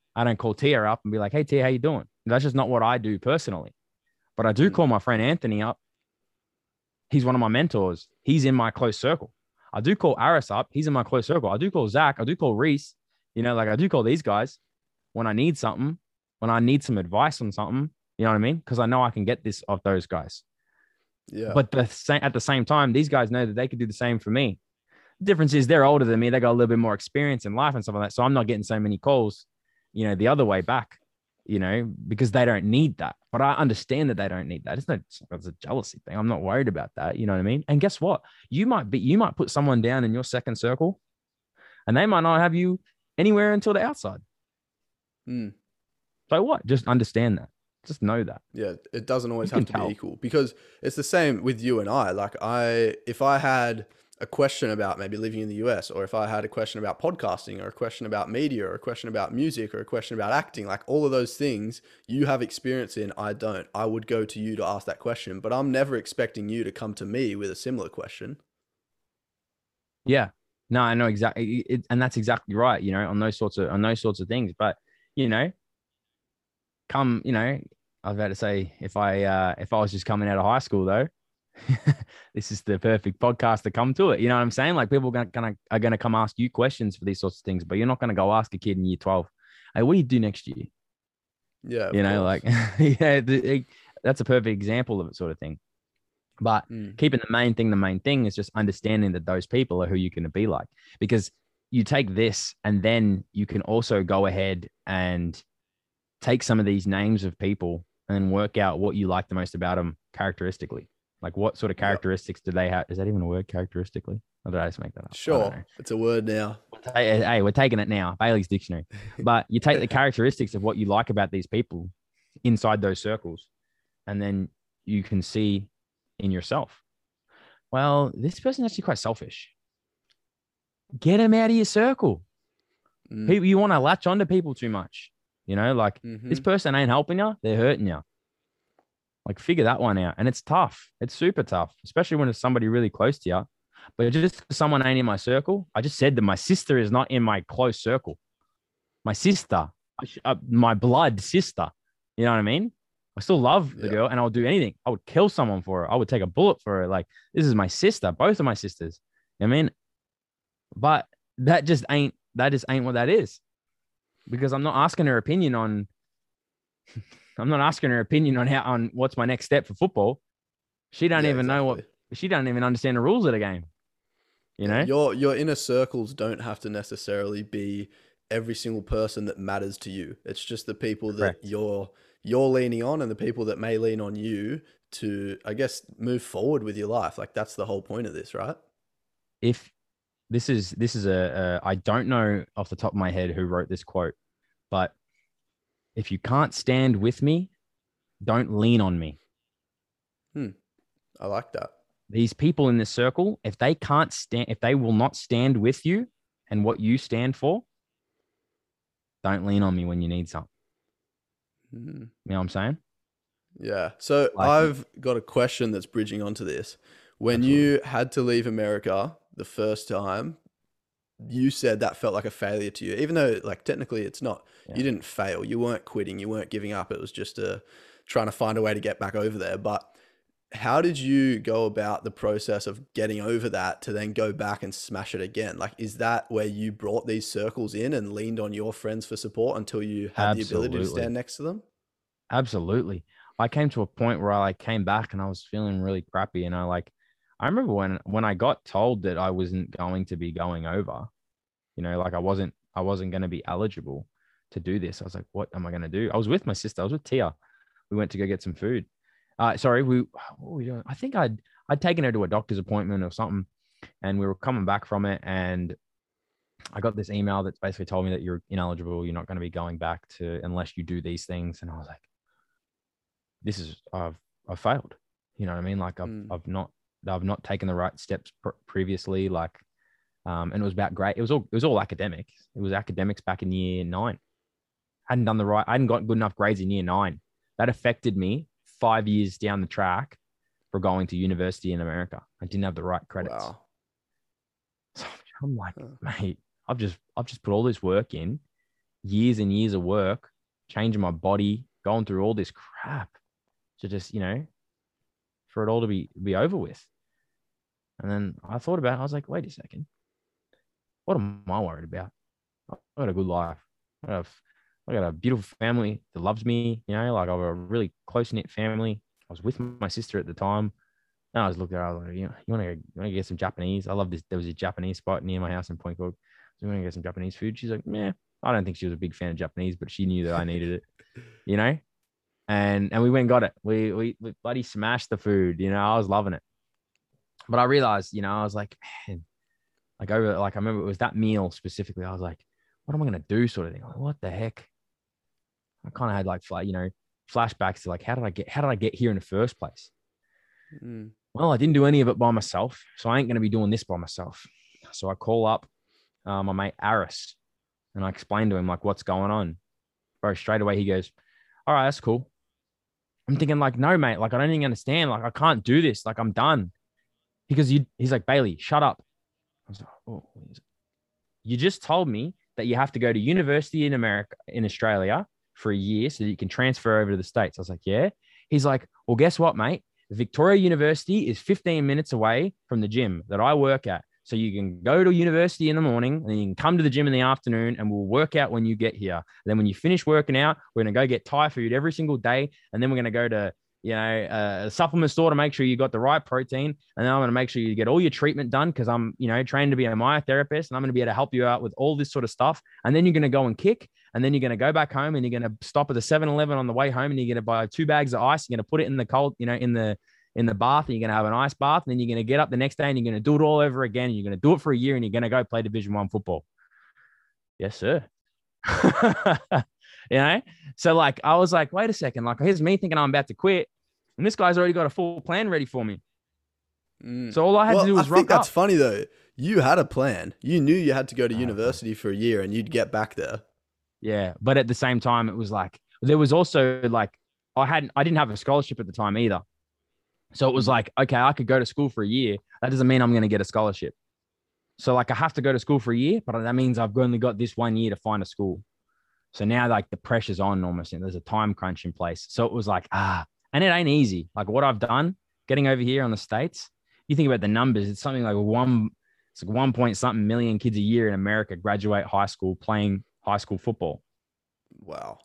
Tia up and be like, hey Tia, how you doing? That's just not what I do personally, but I do call my friend Anthony up. He's one of my mentors. He's in my close circle. I do call Aris up. He's in my close circle. I do call Zach. I do call Reese. You know, like I do call these guys when I need something, when I need some advice on something, you know what I mean? Because I know I can get this off those guys. Yeah. But at the same time, these guys know that they could do the same for me. The difference is they're older than me. They got a little bit more experience in life and stuff like that. So I'm not getting so many calls, you know, the other way back, you know, because they don't need that. But I understand that they don't need that. It's a jealousy thing. I'm not worried about that. You know what I mean? And guess what? You might put someone down in your second circle and they might not have you anywhere until the outside. Mm. So what? Just understand that. Just know that. Yeah. It doesn't always have to be equal, because it's the same with you and I. Like if I had a question about maybe living in the US, or if I had a question about podcasting, or a question about media, or a question about music, or a question about acting, like all of those things you have experience in, I don't. I would go to you to ask that question, but I'm never expecting you to come to me with a similar question. Yeah, no, I know exactly. And that's exactly right. You know, on those sorts of things, but you know, you know, I was about to say, if I was just coming out of high school though, this is the perfect podcast to come to it. You know what I'm saying? Like people are going to come ask you questions for these sorts of things, but you're not going to go ask a kid in year 12, hey, what do you do next year? Yeah. You know, like, yeah, that's a perfect example of it sort of thing. But keeping the main thing is just understanding that those people are who you're going to be like, because you take this and then you can also go ahead and take some of these names of people and work out what you like the most about them characteristically. Like what sort of characteristics do they have? Is that even a word, characteristically? Or did I just make that up? Sure. It's a word now. Hey, we're taking it now. Bailey's dictionary. But you take the characteristics of what you like about these people inside those circles. And then you can see in yourself, well, this person's actually quite selfish. Get them out of your circle. People, you want to latch onto people too much. You know, like this person ain't helping you. They're hurting you. Like figure that one out. And it's tough. It's super tough, especially when it's somebody really close to you. But just because someone ain't in my circle, I just said that my sister is not in my close circle. My sister, my blood sister, you know what I mean? I still love the girl and I'll do anything. I would kill someone for her. I would take a bullet for her. Like, this is my sister, both of my sisters. You know what I mean? But that just ain't what that is. Because I'm not asking her opinion on on what's my next step for football. She don't even know what she don't even understand the rules of the game. You know? Your inner circles don't have to necessarily be every single person that matters to you. It's just the people Correct. That you're leaning on and the people that may lean on you to, I guess, move forward with your life. Like, that's the whole point of this, right? If this is a I don't know off the top of my head who wrote this quote, but if you can't stand with me, don't lean on me. I like that. These people in this circle, if they will not stand with you and what you stand for, don't lean on me when you need something. You know what I'm saying? Yeah. So I've got a question that's bridging onto this. When you had to leave America the first time, you said that felt like a failure to you, even though, like, technically it's not. Yeah. You didn't fail. You weren't quitting. You weren't giving up. It was just trying to find a way to get back over there. But how did you go about the process of getting over that to then go back and smash it again? Like, is that where you brought these circles in and leaned on your friends for support until you had the ability to stand next to them? Absolutely. I came to a point where I came back and I was feeling really crappy. And I remember when I got told that I wasn't going to be going over, you know, like I wasn't going to be eligible to do this. I was like, what am I going to do? I was with my sister. I was with Tia. We went to go get some food. What were we doing? I think I'd taken her to a doctor's appointment or something, and we were coming back from it, and I got this email that basically told me that you're ineligible. You're not going to be going back to unless you do these things. And I was like, this is I failed. You know what I mean? Like I've not taken the right steps previously. Like, and it was about grade. It was all academic. It was academics back in year 9. I hadn't got good enough grades in year 9. That affected me 5 years down the track for going to university in America. I didn't have the right credits. Wow. So I'm like, mate, I've just put all this work in, years and years of work, changing my body, going through all this crap to just, you know, for it all to be over with. And then I thought about it. I was like, wait a second. What am I worried about? I got a good life. I got a beautiful family that loves me, you know, like I have a really close knit family. I was with my sister at the time. And I was looking at her, I was like, you know, you want to get some Japanese? I love this. There was a Japanese spot near my house in Point Cook. So you want to get some Japanese food? She's like, meh. I don't think she was a big fan of Japanese, but she knew that I needed it, you know? And we went and got it. We bloody smashed the food, you know, I was loving it. But I realized, you know, I was like, man, I remember it was that meal specifically. I was like, what am I going to do sort of thing? Like, what the heck? I kind of had flashbacks to how did I get here in the first place? Well, I didn't do any of it by myself, so I ain't going to be doing this by myself. So I call up my mate Aris, and I explain to him like what's going on. Bro, straight away he goes, "All right, that's cool." I'm thinking like, "No, mate, like I don't even understand. Like I can't do this. Like I'm done." Because he's like, "Bailey, shut up." I was like, "Oh, you just told me that you have to go to university in America, in Australia." For a year so that you can transfer over to the States. I was like, yeah. He's like, well, guess what, mate? Victoria University is 15 minutes away from the gym that I work at. So you can go to university in the morning and then you can come to the gym in the afternoon and we'll work out when you get here. And then when you finish working out, we're going to go get Thai food every single day. And then we're going to go to, you know, a supplement store to make sure you got the right protein. And then I'm going to make sure you get all your treatment done because I'm, you know, trained to be a myotherapist and I'm going to be able to help you out with all this sort of stuff. And then you're going to go and kick. And then you're going to go back home and you're going to stop at the 7-Eleven on the way home and you're going to buy 2 bags of ice. You're going to put it in the cold, you know, in the bath, and you're going to have an ice bath. And then you're going to get up the next day and you're going to do it all over again. And you're going to do it for a year and you're going to go play Division 1 football. Yes, sir. You know? So like, I was like, wait a second, like here's me thinking I'm about to quit. And this guy's already got a full plan ready for me. So all I had to do was rock up. I think that's funny though. You had a plan. You knew you had to go to university for a year and you'd get back there. Yeah. But at the same time, it was like, there was also like, I didn't have a scholarship at the time either. So it was like, okay, I could go to school for a year. That doesn't mean I'm going to get a scholarship. So like I have to go to school for a year, but that means I've only got this 1 year to find a school. So now like the pressure's on almost, and there's a time crunch in place. So it was like, and it ain't easy. Like what I've done getting over here on the States, you think about the numbers, it's something like it's like 1.something million kids a year in America graduate high school playing high school football. Wow.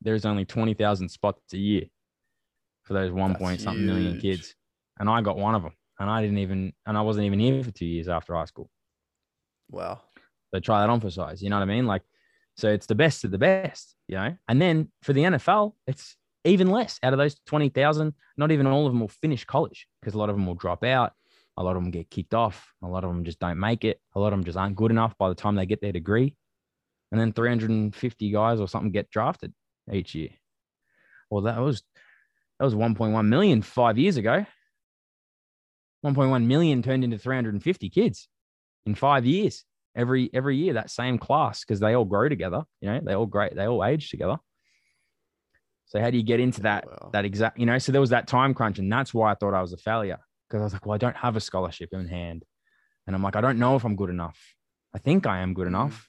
There's only 20,000 spots a year for those 1.something million kids. And I got one of them, and I wasn't even here for 2 years after high school. Wow. So try that on for size. You know what I mean? Like, so it's the best of the best, you know? And then for the NFL, it's even less. Out of those 20,000, not even all of them will finish college, because a lot of them will drop out. A lot of them get kicked off. A lot of them just don't make it. A lot of them just aren't good enough by the time they get their degree. And then 350 guys or something get drafted each year. Well, that was 1.1 million 5 years ago. 1.1 million turned into 350 kids in 5 years. Every year, that same class, because they all grow together. You know, they all age together. So how do you get into that exact, you know? So there was that time crunch, and that's why I thought I was a failure, because I was like, well, I don't have a scholarship in hand, and I'm like, I don't know if I'm good enough. I think I am good enough,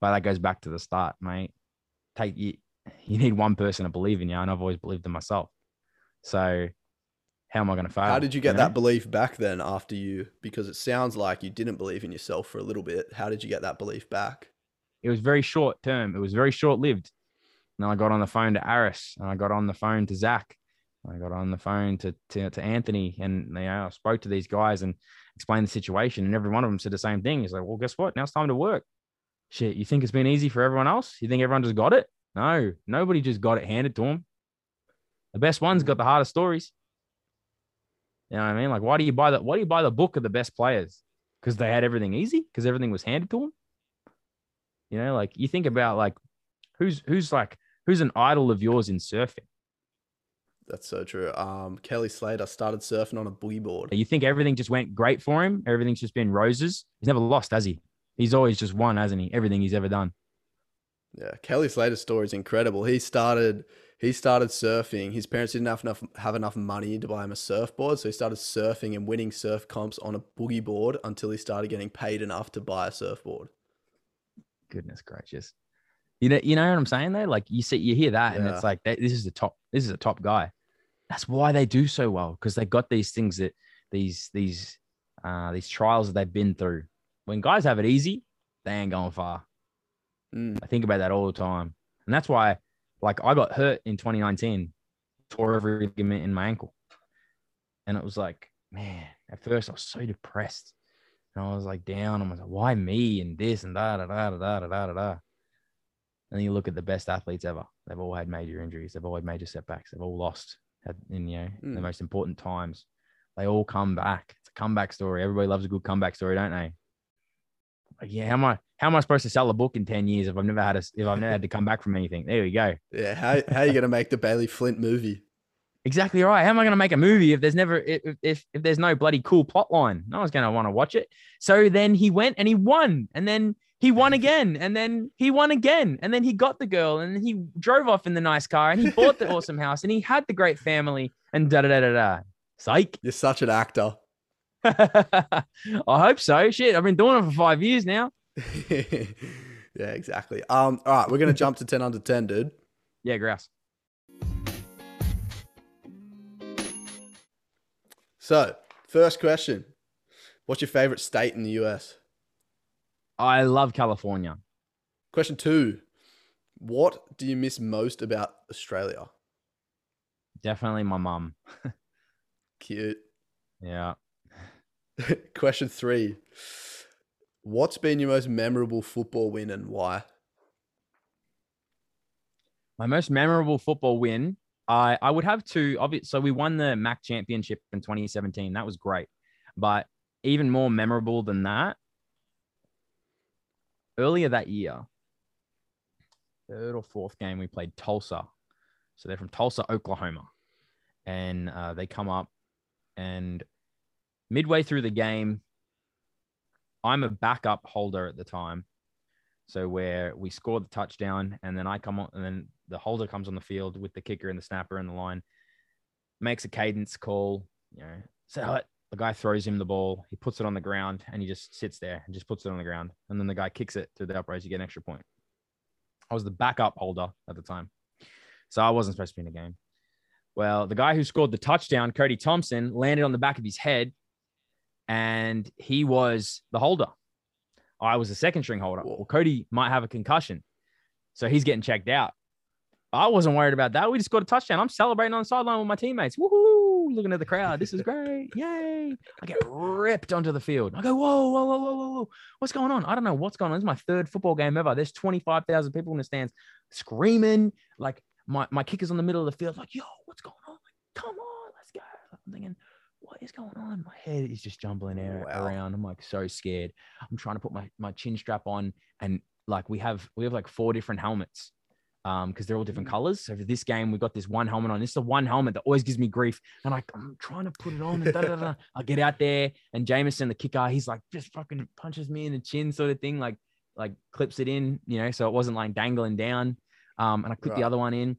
but that goes back to the start, mate. You need one person to believe in you, and I've always believed in myself. So how am I going to fail? How did you get that belief back then after you, because it sounds like you didn't believe in yourself for a little bit. How did you get that belief back? It was very short term. It was very short lived. And then I got on the phone to Aris, and I got on the phone to Zach. And I got on the phone to Anthony, and I spoke to these guys and explained the situation. And every one of them said the same thing. He's like, well, guess what? Now it's time to work. Shit. You think it's been easy for everyone else? You think everyone just got it? No, nobody just got it handed to them. The best ones got the hardest stories. You know what I mean? Like, why do you buy the book of the best players? Because they had everything easy, because everything was handed to them. You know, like you think about like who's an idol of yours in surfing? That's so true. Kelly Slater started surfing on a boogie board. You think everything just went great for him? Everything's just been roses. He's never lost, has he? He's always just won, hasn't he? Everything he's ever done. Yeah, Kelly Slater's story is incredible. He started surfing. His parents didn't have enough money to buy him a surfboard, so he started surfing and winning surf comps on a boogie board until he started getting paid enough to buy a surfboard. Goodness gracious! You know what I'm saying though. Like you hear that, and it's like this is a top guy. That's why they do so well, because they got these things that these trials that they've been through. When guys have it easy, they ain't going far. I think about that all the time. And that's why, like, I got hurt in 2019, tore every ligament in my ankle. And it was like, man, at first I was so depressed. And I was like down. I was like, why me and this and da-da-da-da-da-da-da-da. And then you look at the best athletes ever. They've all had major injuries. They've all had major setbacks. They've all lost in the most important times. They all come back. It's a comeback story. Everybody loves a good comeback story, don't they? Like, yeah, how am I supposed to sell a book in 10 years if I've never had to come back from anything? There we go. Yeah, how are you gonna make the Bailey Flint movie? Exactly right. How am I gonna make a movie if there's never if there's no bloody cool plot line? No one's gonna want to watch it. So then he went and he won, and then he won again, and then he won again, and then he got the girl, and then he drove off in the nice car, and he bought the awesome house, and he had the great family, and da da da da da. Psych. You're such an actor. I hope so. Shit, I've been doing it for 5 years now. Yeah, exactly. All right, we're gonna jump to 10 under 10, dude. Yeah, grouse. So, first question: what's your favorite state in the US? I love California. Question 2: what do you miss most about Australia? Definitely my mum. Cute. Yeah. Question 3: what's been your most memorable football win and why? My most memorable football win, I would have two. So we won the MAC championship in 2017. That was great. But even more memorable than that, earlier that year, third or fourth game, we played Tulsa. So they're from Tulsa, Oklahoma. And they come up, and midway through the game, I'm a backup holder at the time. So where we score the touchdown, and then I come on, and then the holder comes on the field with the kicker and the snapper and the line. makes a cadence call, you know, so the guy throws him the ball, he puts it on the ground, and he just sits there and just puts it on the ground. And then the guy kicks it through the uprights, you get an extra point. I was the backup holder at the time, so I wasn't supposed to be in the game. Well, the guy who scored the touchdown, Cody Thompson, landed on the back of his head, and he was the holder. I was the second string holder. Well, Cody might have a concussion, so he's getting checked out. I wasn't worried about that. We just got a touchdown. I'm celebrating on the sideline with my teammates. Woohoo! Looking at the crowd. This is great. Yay. I get ripped onto the field. I go, whoa, whoa, whoa, whoa, whoa. What's going on? I don't know what's going on. This is my third football game ever. There's 25,000 people in the stands screaming. Like, my kicker's on the middle of the field. Like, yo, what's going on? Like, come on, let's go. I'm thinking, what is going on? My head is just jumbling around. I'm like so scared. I'm trying to put my chin strap on. And like, we have like four different helmets. Because they're all different colors. So for this game, we got this one helmet on. It's the one helmet that always gives me grief. And I'm trying to put it on. And I get out there, and Jameson, the kicker, he's like just fucking punches me in the chin, sort of thing. Like clips it in, you know, so it wasn't like dangling down. And I clipped the other one in.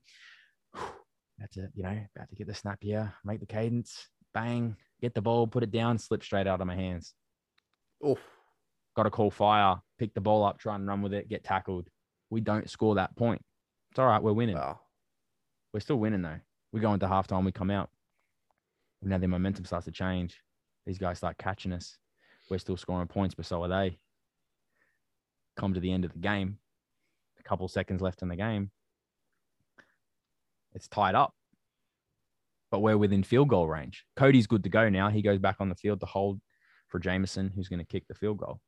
That's it, you know, about to get the snap here, make the cadence, bang, get the ball, put it down, slip straight out of my hands. Oof. Got to call fire, pick the ball up, try and run with it, get tackled. We don't score that point. It's all right. We're winning. Wow. We're still winning, though. We go into halftime. We come out. And now their momentum starts to change. These guys start catching us. We're still scoring points, but so are they. Come to the end of the game. A couple seconds left in the game. It's tied up. But we're within field goal range. Cody's good to go now. He goes back on the field to hold for Jameson, who's going to kick the field goal.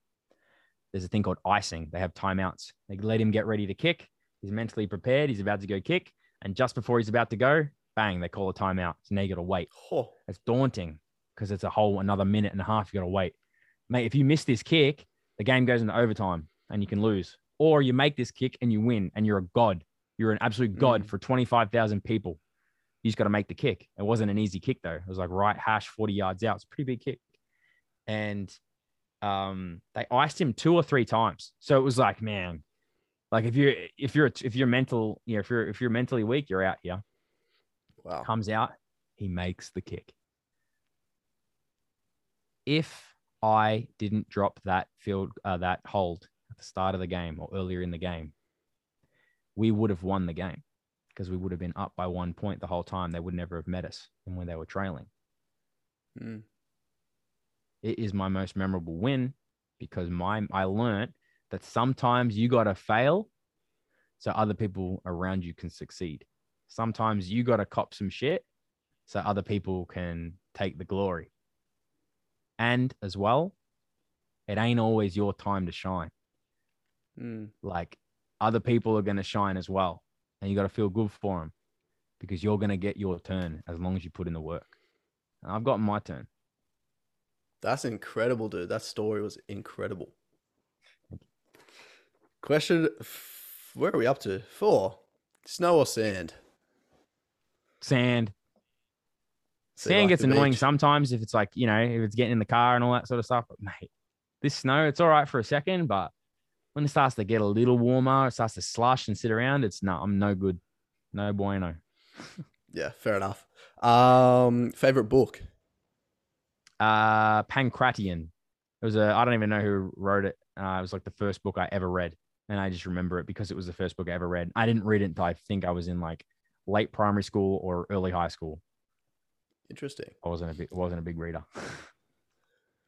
There's a thing called icing. They have timeouts. They let him get ready to kick. He's mentally prepared. He's about to go kick. And just before he's about to go, bang, they call a timeout. So now you got to wait. Oh. It's daunting because it's another minute and a half. You got to wait. Mate, if you miss this kick, the game goes into overtime and you can lose. Or you make this kick and you win and you're a god. You're an absolute god for 25,000 people. You just got to make the kick. It wasn't an easy kick, though. It was like right hash, 40 yards out. It's a pretty big kick. And they iced him 2 or 3 times. So it was like, man. Like if you're mental, you know, if you're mentally weak, you're out here. Wow. Comes out, he makes the kick. If I didn't drop that that hold at the start of the game or earlier in the game, we would have won the game because we would have been up by 1 point the whole time. They would never have met us, and when they were trailing, it is my most memorable win because I learned that sometimes you got to fail so other people around you can succeed. Sometimes you got to cop some shit so other people can take the glory. And as well, it ain't always your time to shine. Like other people are going to shine as well. And you got to feel good for them because you're going to get your turn as long as you put in the work. And I've gotten my turn. That's incredible, dude. That story was incredible. Question, where are we up to? 4, snow or sand? Sand. Sand gets annoying sometimes if it's like, you know, if it's getting in the car and all that sort of stuff. But mate, this snow, it's all right for a second, but when it starts to get a little warmer, it starts to slush and sit around. It's no, I'm no good. No bueno. Yeah, fair enough. Favorite book? Pancratian. It was I don't even know who wrote it. It was like the first book I ever read. And I just remember it because it was the first book I ever read. I didn't read it until I think I was in like late primary school or early high school. Interesting. I wasn't a big reader.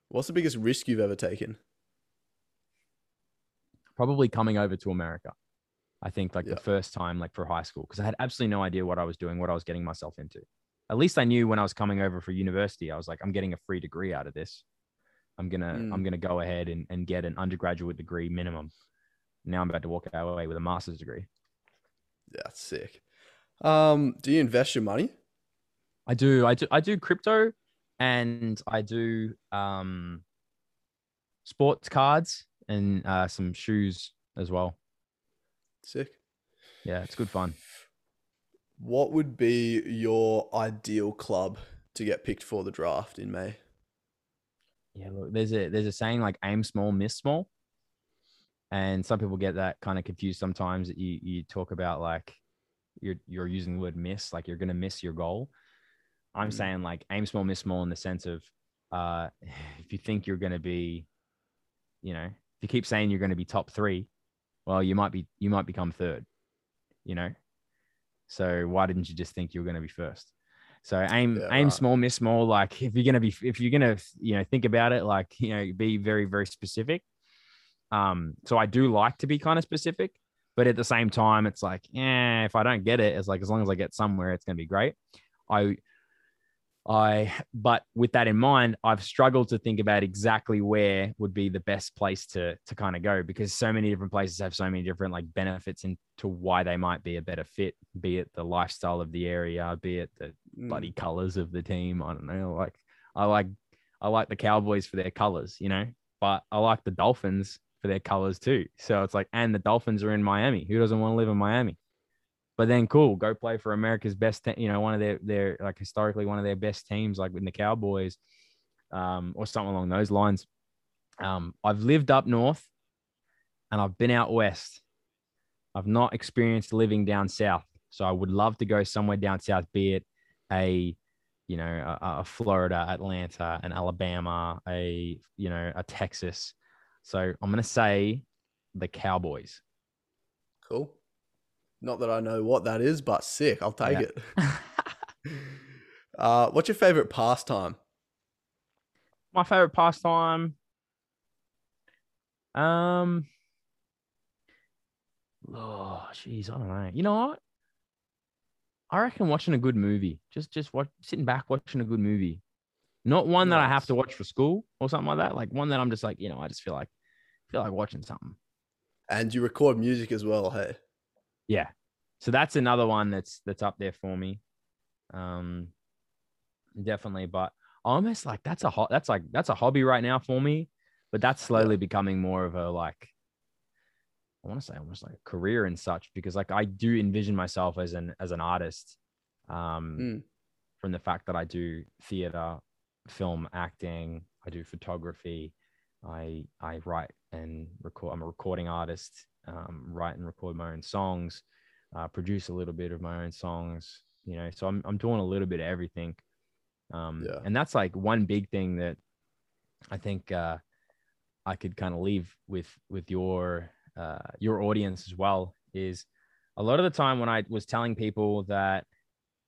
What's the biggest risk you've ever taken? Probably coming over to America. I think like the first time, like for high school, because I had absolutely no idea what I was doing, what I was getting myself into. At least I knew when I was coming over for university, I was like, I'm getting a free degree out of this. I'm gonna go ahead and get an undergraduate degree minimum. Now I'm about to walk away with a master's degree. Yeah, that's sick. Do you invest your money? I do crypto, and I do sports cards and some shoes as well. Sick. Yeah, it's good fun. What would be your ideal club to get picked for the draft in May? Yeah, look, there's a saying like aim small, miss small. And some people get that kind of confused sometimes that you talk about like you're using the word miss, like you're going to miss your goal. I'm saying like aim small, miss small in the sense of if you think you're going to be, you know, if you keep saying you're going to be top three, well, you might become third, you know? So why didn't you just think you were going to be first? So aim small, miss small. Like if you're going to, you know, think about it, like, you know, be very, very specific. So I do like to be kind of specific, but at the same time, it's like, yeah, if I don't get it, it's like, as long as I get somewhere, it's going to be great. But with that in mind, I've struggled to think about exactly where would be the best place to kind of go, because so many different places have so many different like benefits into why they might be a better fit, be it the lifestyle of the area, be it the bloody colors of the team. I don't know. Like I like the Cowboys for their colors, you know, but I like the Dolphins for their colors too. So it's like, and the Dolphins are in Miami. Who doesn't want to live in Miami? But then cool, go play for America's best team, you know, one of their like historically one of their best teams, like with the Cowboys, or something along those lines. I've lived up north and I've been out west. I've not experienced living down south. So I would love to go somewhere down south, be it a Florida, Atlanta, an Alabama, a Texas. So I'm going to say the Cowboys. Cool. Not that I know what that is, but sick. I'll take it. What's your favorite pastime? My favorite pastime? I don't know. You know what? I reckon watching a good movie. Sitting back, watching a good movie. Not one that I have to watch for school or something like that. Like one that I'm just like, you know, I just feel like watching something. And you record music as well, hey? Yeah. So that's another one that's up there for me. Definitely, but almost like that's a hobby right now for me, but that's slowly becoming more of a, like, I want to say almost like a career and such, because like I do envision myself as an artist, from the fact that I do theater, film, acting, I do photography, I write and record, I'm a recording artist. Write and record my own songs, produce a little bit of my own songs, you know, so I'm doing a little bit of everything. And that's like one big thing that I think I could kind of leave with your audience as well, is a lot of the time when I was telling people that,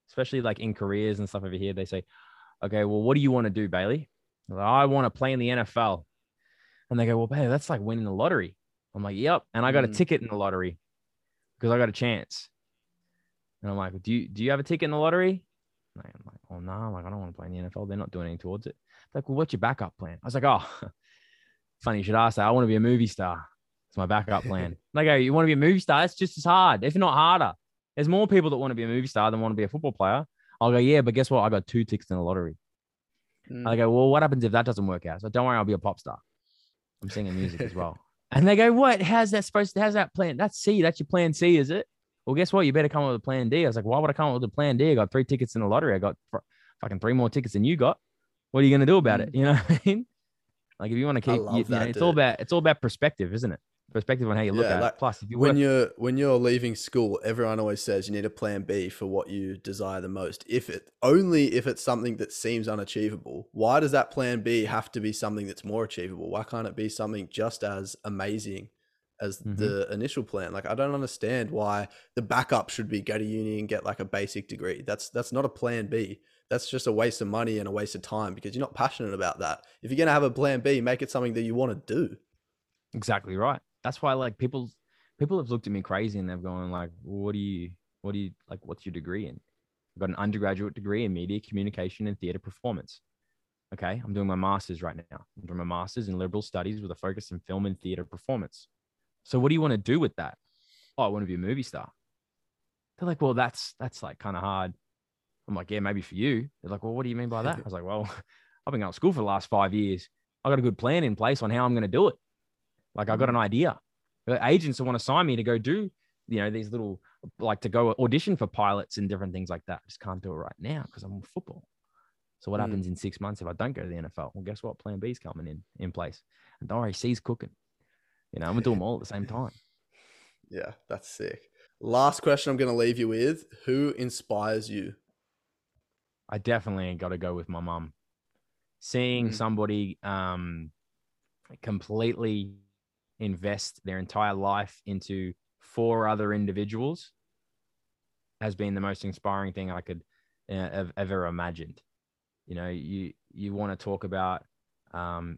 especially like in careers and stuff over here, they say, okay, well, what do you want to do, Bailey? Well, I want to play in the NFL. And they go, well, Bailey, that's like winning the lottery. I'm like, yep. And I got a ticket in the lottery because I got a chance. And I'm like, do you have a ticket in the lottery? And I'm like, oh, no, I don't want to play in the NFL. They're not doing anything towards it. They're like, well, what's your backup plan? I was like, oh, funny you should ask that. I want to be a movie star. It's my backup plan. Like, oh, you want to be a movie star? It's just as hard, if not harder. There's more people that want to be a movie star than want to be a football player. I'll go, yeah, but guess what? I got 2 tickets in the lottery. I go, well, what happens if that doesn't work out? So don't worry, I'll be a pop star. I'm singing music as well. And they go, what? How's that plan? That's C. That's your plan C, is it? Well, guess what? You better come up with a plan D. I was like, why would I come up with a plan D? I got 3 tickets in the lottery. I got fucking 3 more tickets than you got. What are you going to do about it? You know what I mean? Like, if you want to keep, it's all about perspective, isn't it? Perspective on how you look at it. Plus, if you when you're leaving school, everyone always says you need a plan B for what you desire the most. If it's something that seems unachievable, why does that plan B have to be something that's more achievable? Why can't it be something just as amazing as the initial plan? Like, I don't understand why the backup should be go to uni and get like a basic degree. That's not a plan B. That's just a waste of money and a waste of time, because you're not passionate about that. If you're going to have a plan B, make it something that you want to do. Exactly right. That's why, like, people have looked at me crazy and they've gone like, what do you like, what's your degree in? I've got an undergraduate degree in media communication and theater performance. Okay. I'm doing my master's right now. I'm doing my master's in liberal studies with a focus in film and theater performance. So what do you want to do with that? Oh, I want to be a movie star. They're like, well, that's like kind of hard. I'm like, yeah, maybe for you. They're like, well, what do you mean by that? I was like, well, I've been going to school for the last 5 years. I got a good plan in place on how I'm going to do it. Like, I got an idea. Agents want to sign me to go do, you know, these little, like, to go audition for pilots and different things like that. I just can't do it right now because I'm in football. So what happens in 6 months if I don't go to the NFL? Well, guess what? Plan B's coming in place. And don't worry, C's cooking. You know, I'm going to do them all at the same time. Yeah, that's sick. Last question I'm going to leave you with. Who inspires you? I definitely ain't got to go with my mum. Seeing somebody completely invest their entire life into four other individuals has been the most inspiring thing I could have ever imagined. You know, you want to talk about,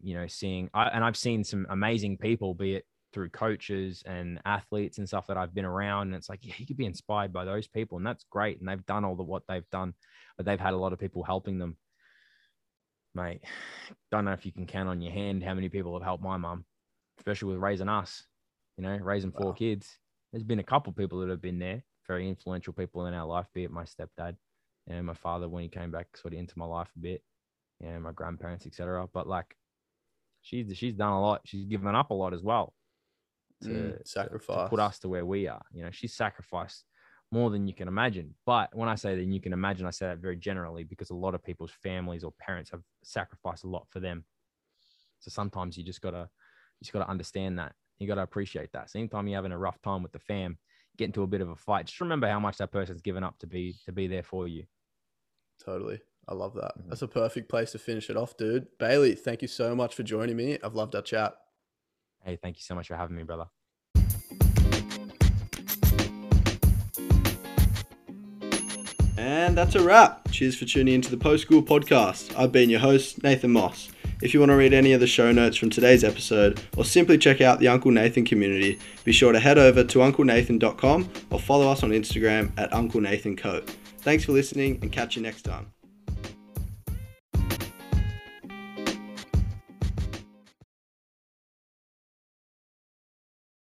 you know, seeing, and I've seen some amazing people, be it through coaches and athletes and stuff that I've been around. And it's like, yeah, you could be inspired by those people, and that's great. And they've done all the, what they've done, but they've had a lot of people helping them. Mate, don't know if you can count on your hand how many people have helped my mum, especially with raising us, you know, raising four kids. There's been a couple of people that have been there, very influential people in our life, be it my stepdad and my father when he came back sort of into my life a bit, and my grandparents, etc. But like, she's done a lot. She's given up a lot as well to put us to where we are. You know, she's sacrificed more than you can imagine. But when I say than you can imagine, I say that very generally, because a lot of people's families or parents have sacrificed a lot for them. So sometimes you just gotta understand that. You gotta appreciate that. Same time you're having a rough time with the fam, get into a bit of a fight, just remember how much that person's given up to be there for you. Totally. I love that. That's a perfect place to finish it off, dude. Bailey, thank you so much for joining me. I've loved our chat. Hey, thank you so much for having me, brother. And that's a wrap. Cheers for tuning into the Post School Podcast. I've been your host, Nathan Moss. If you want to read any of the show notes from today's episode, or simply check out the Uncle Nathan community, be sure to head over to unclenathan.com or follow us on Instagram at Uncle Nathan Co. Thanks for listening, and catch you next time.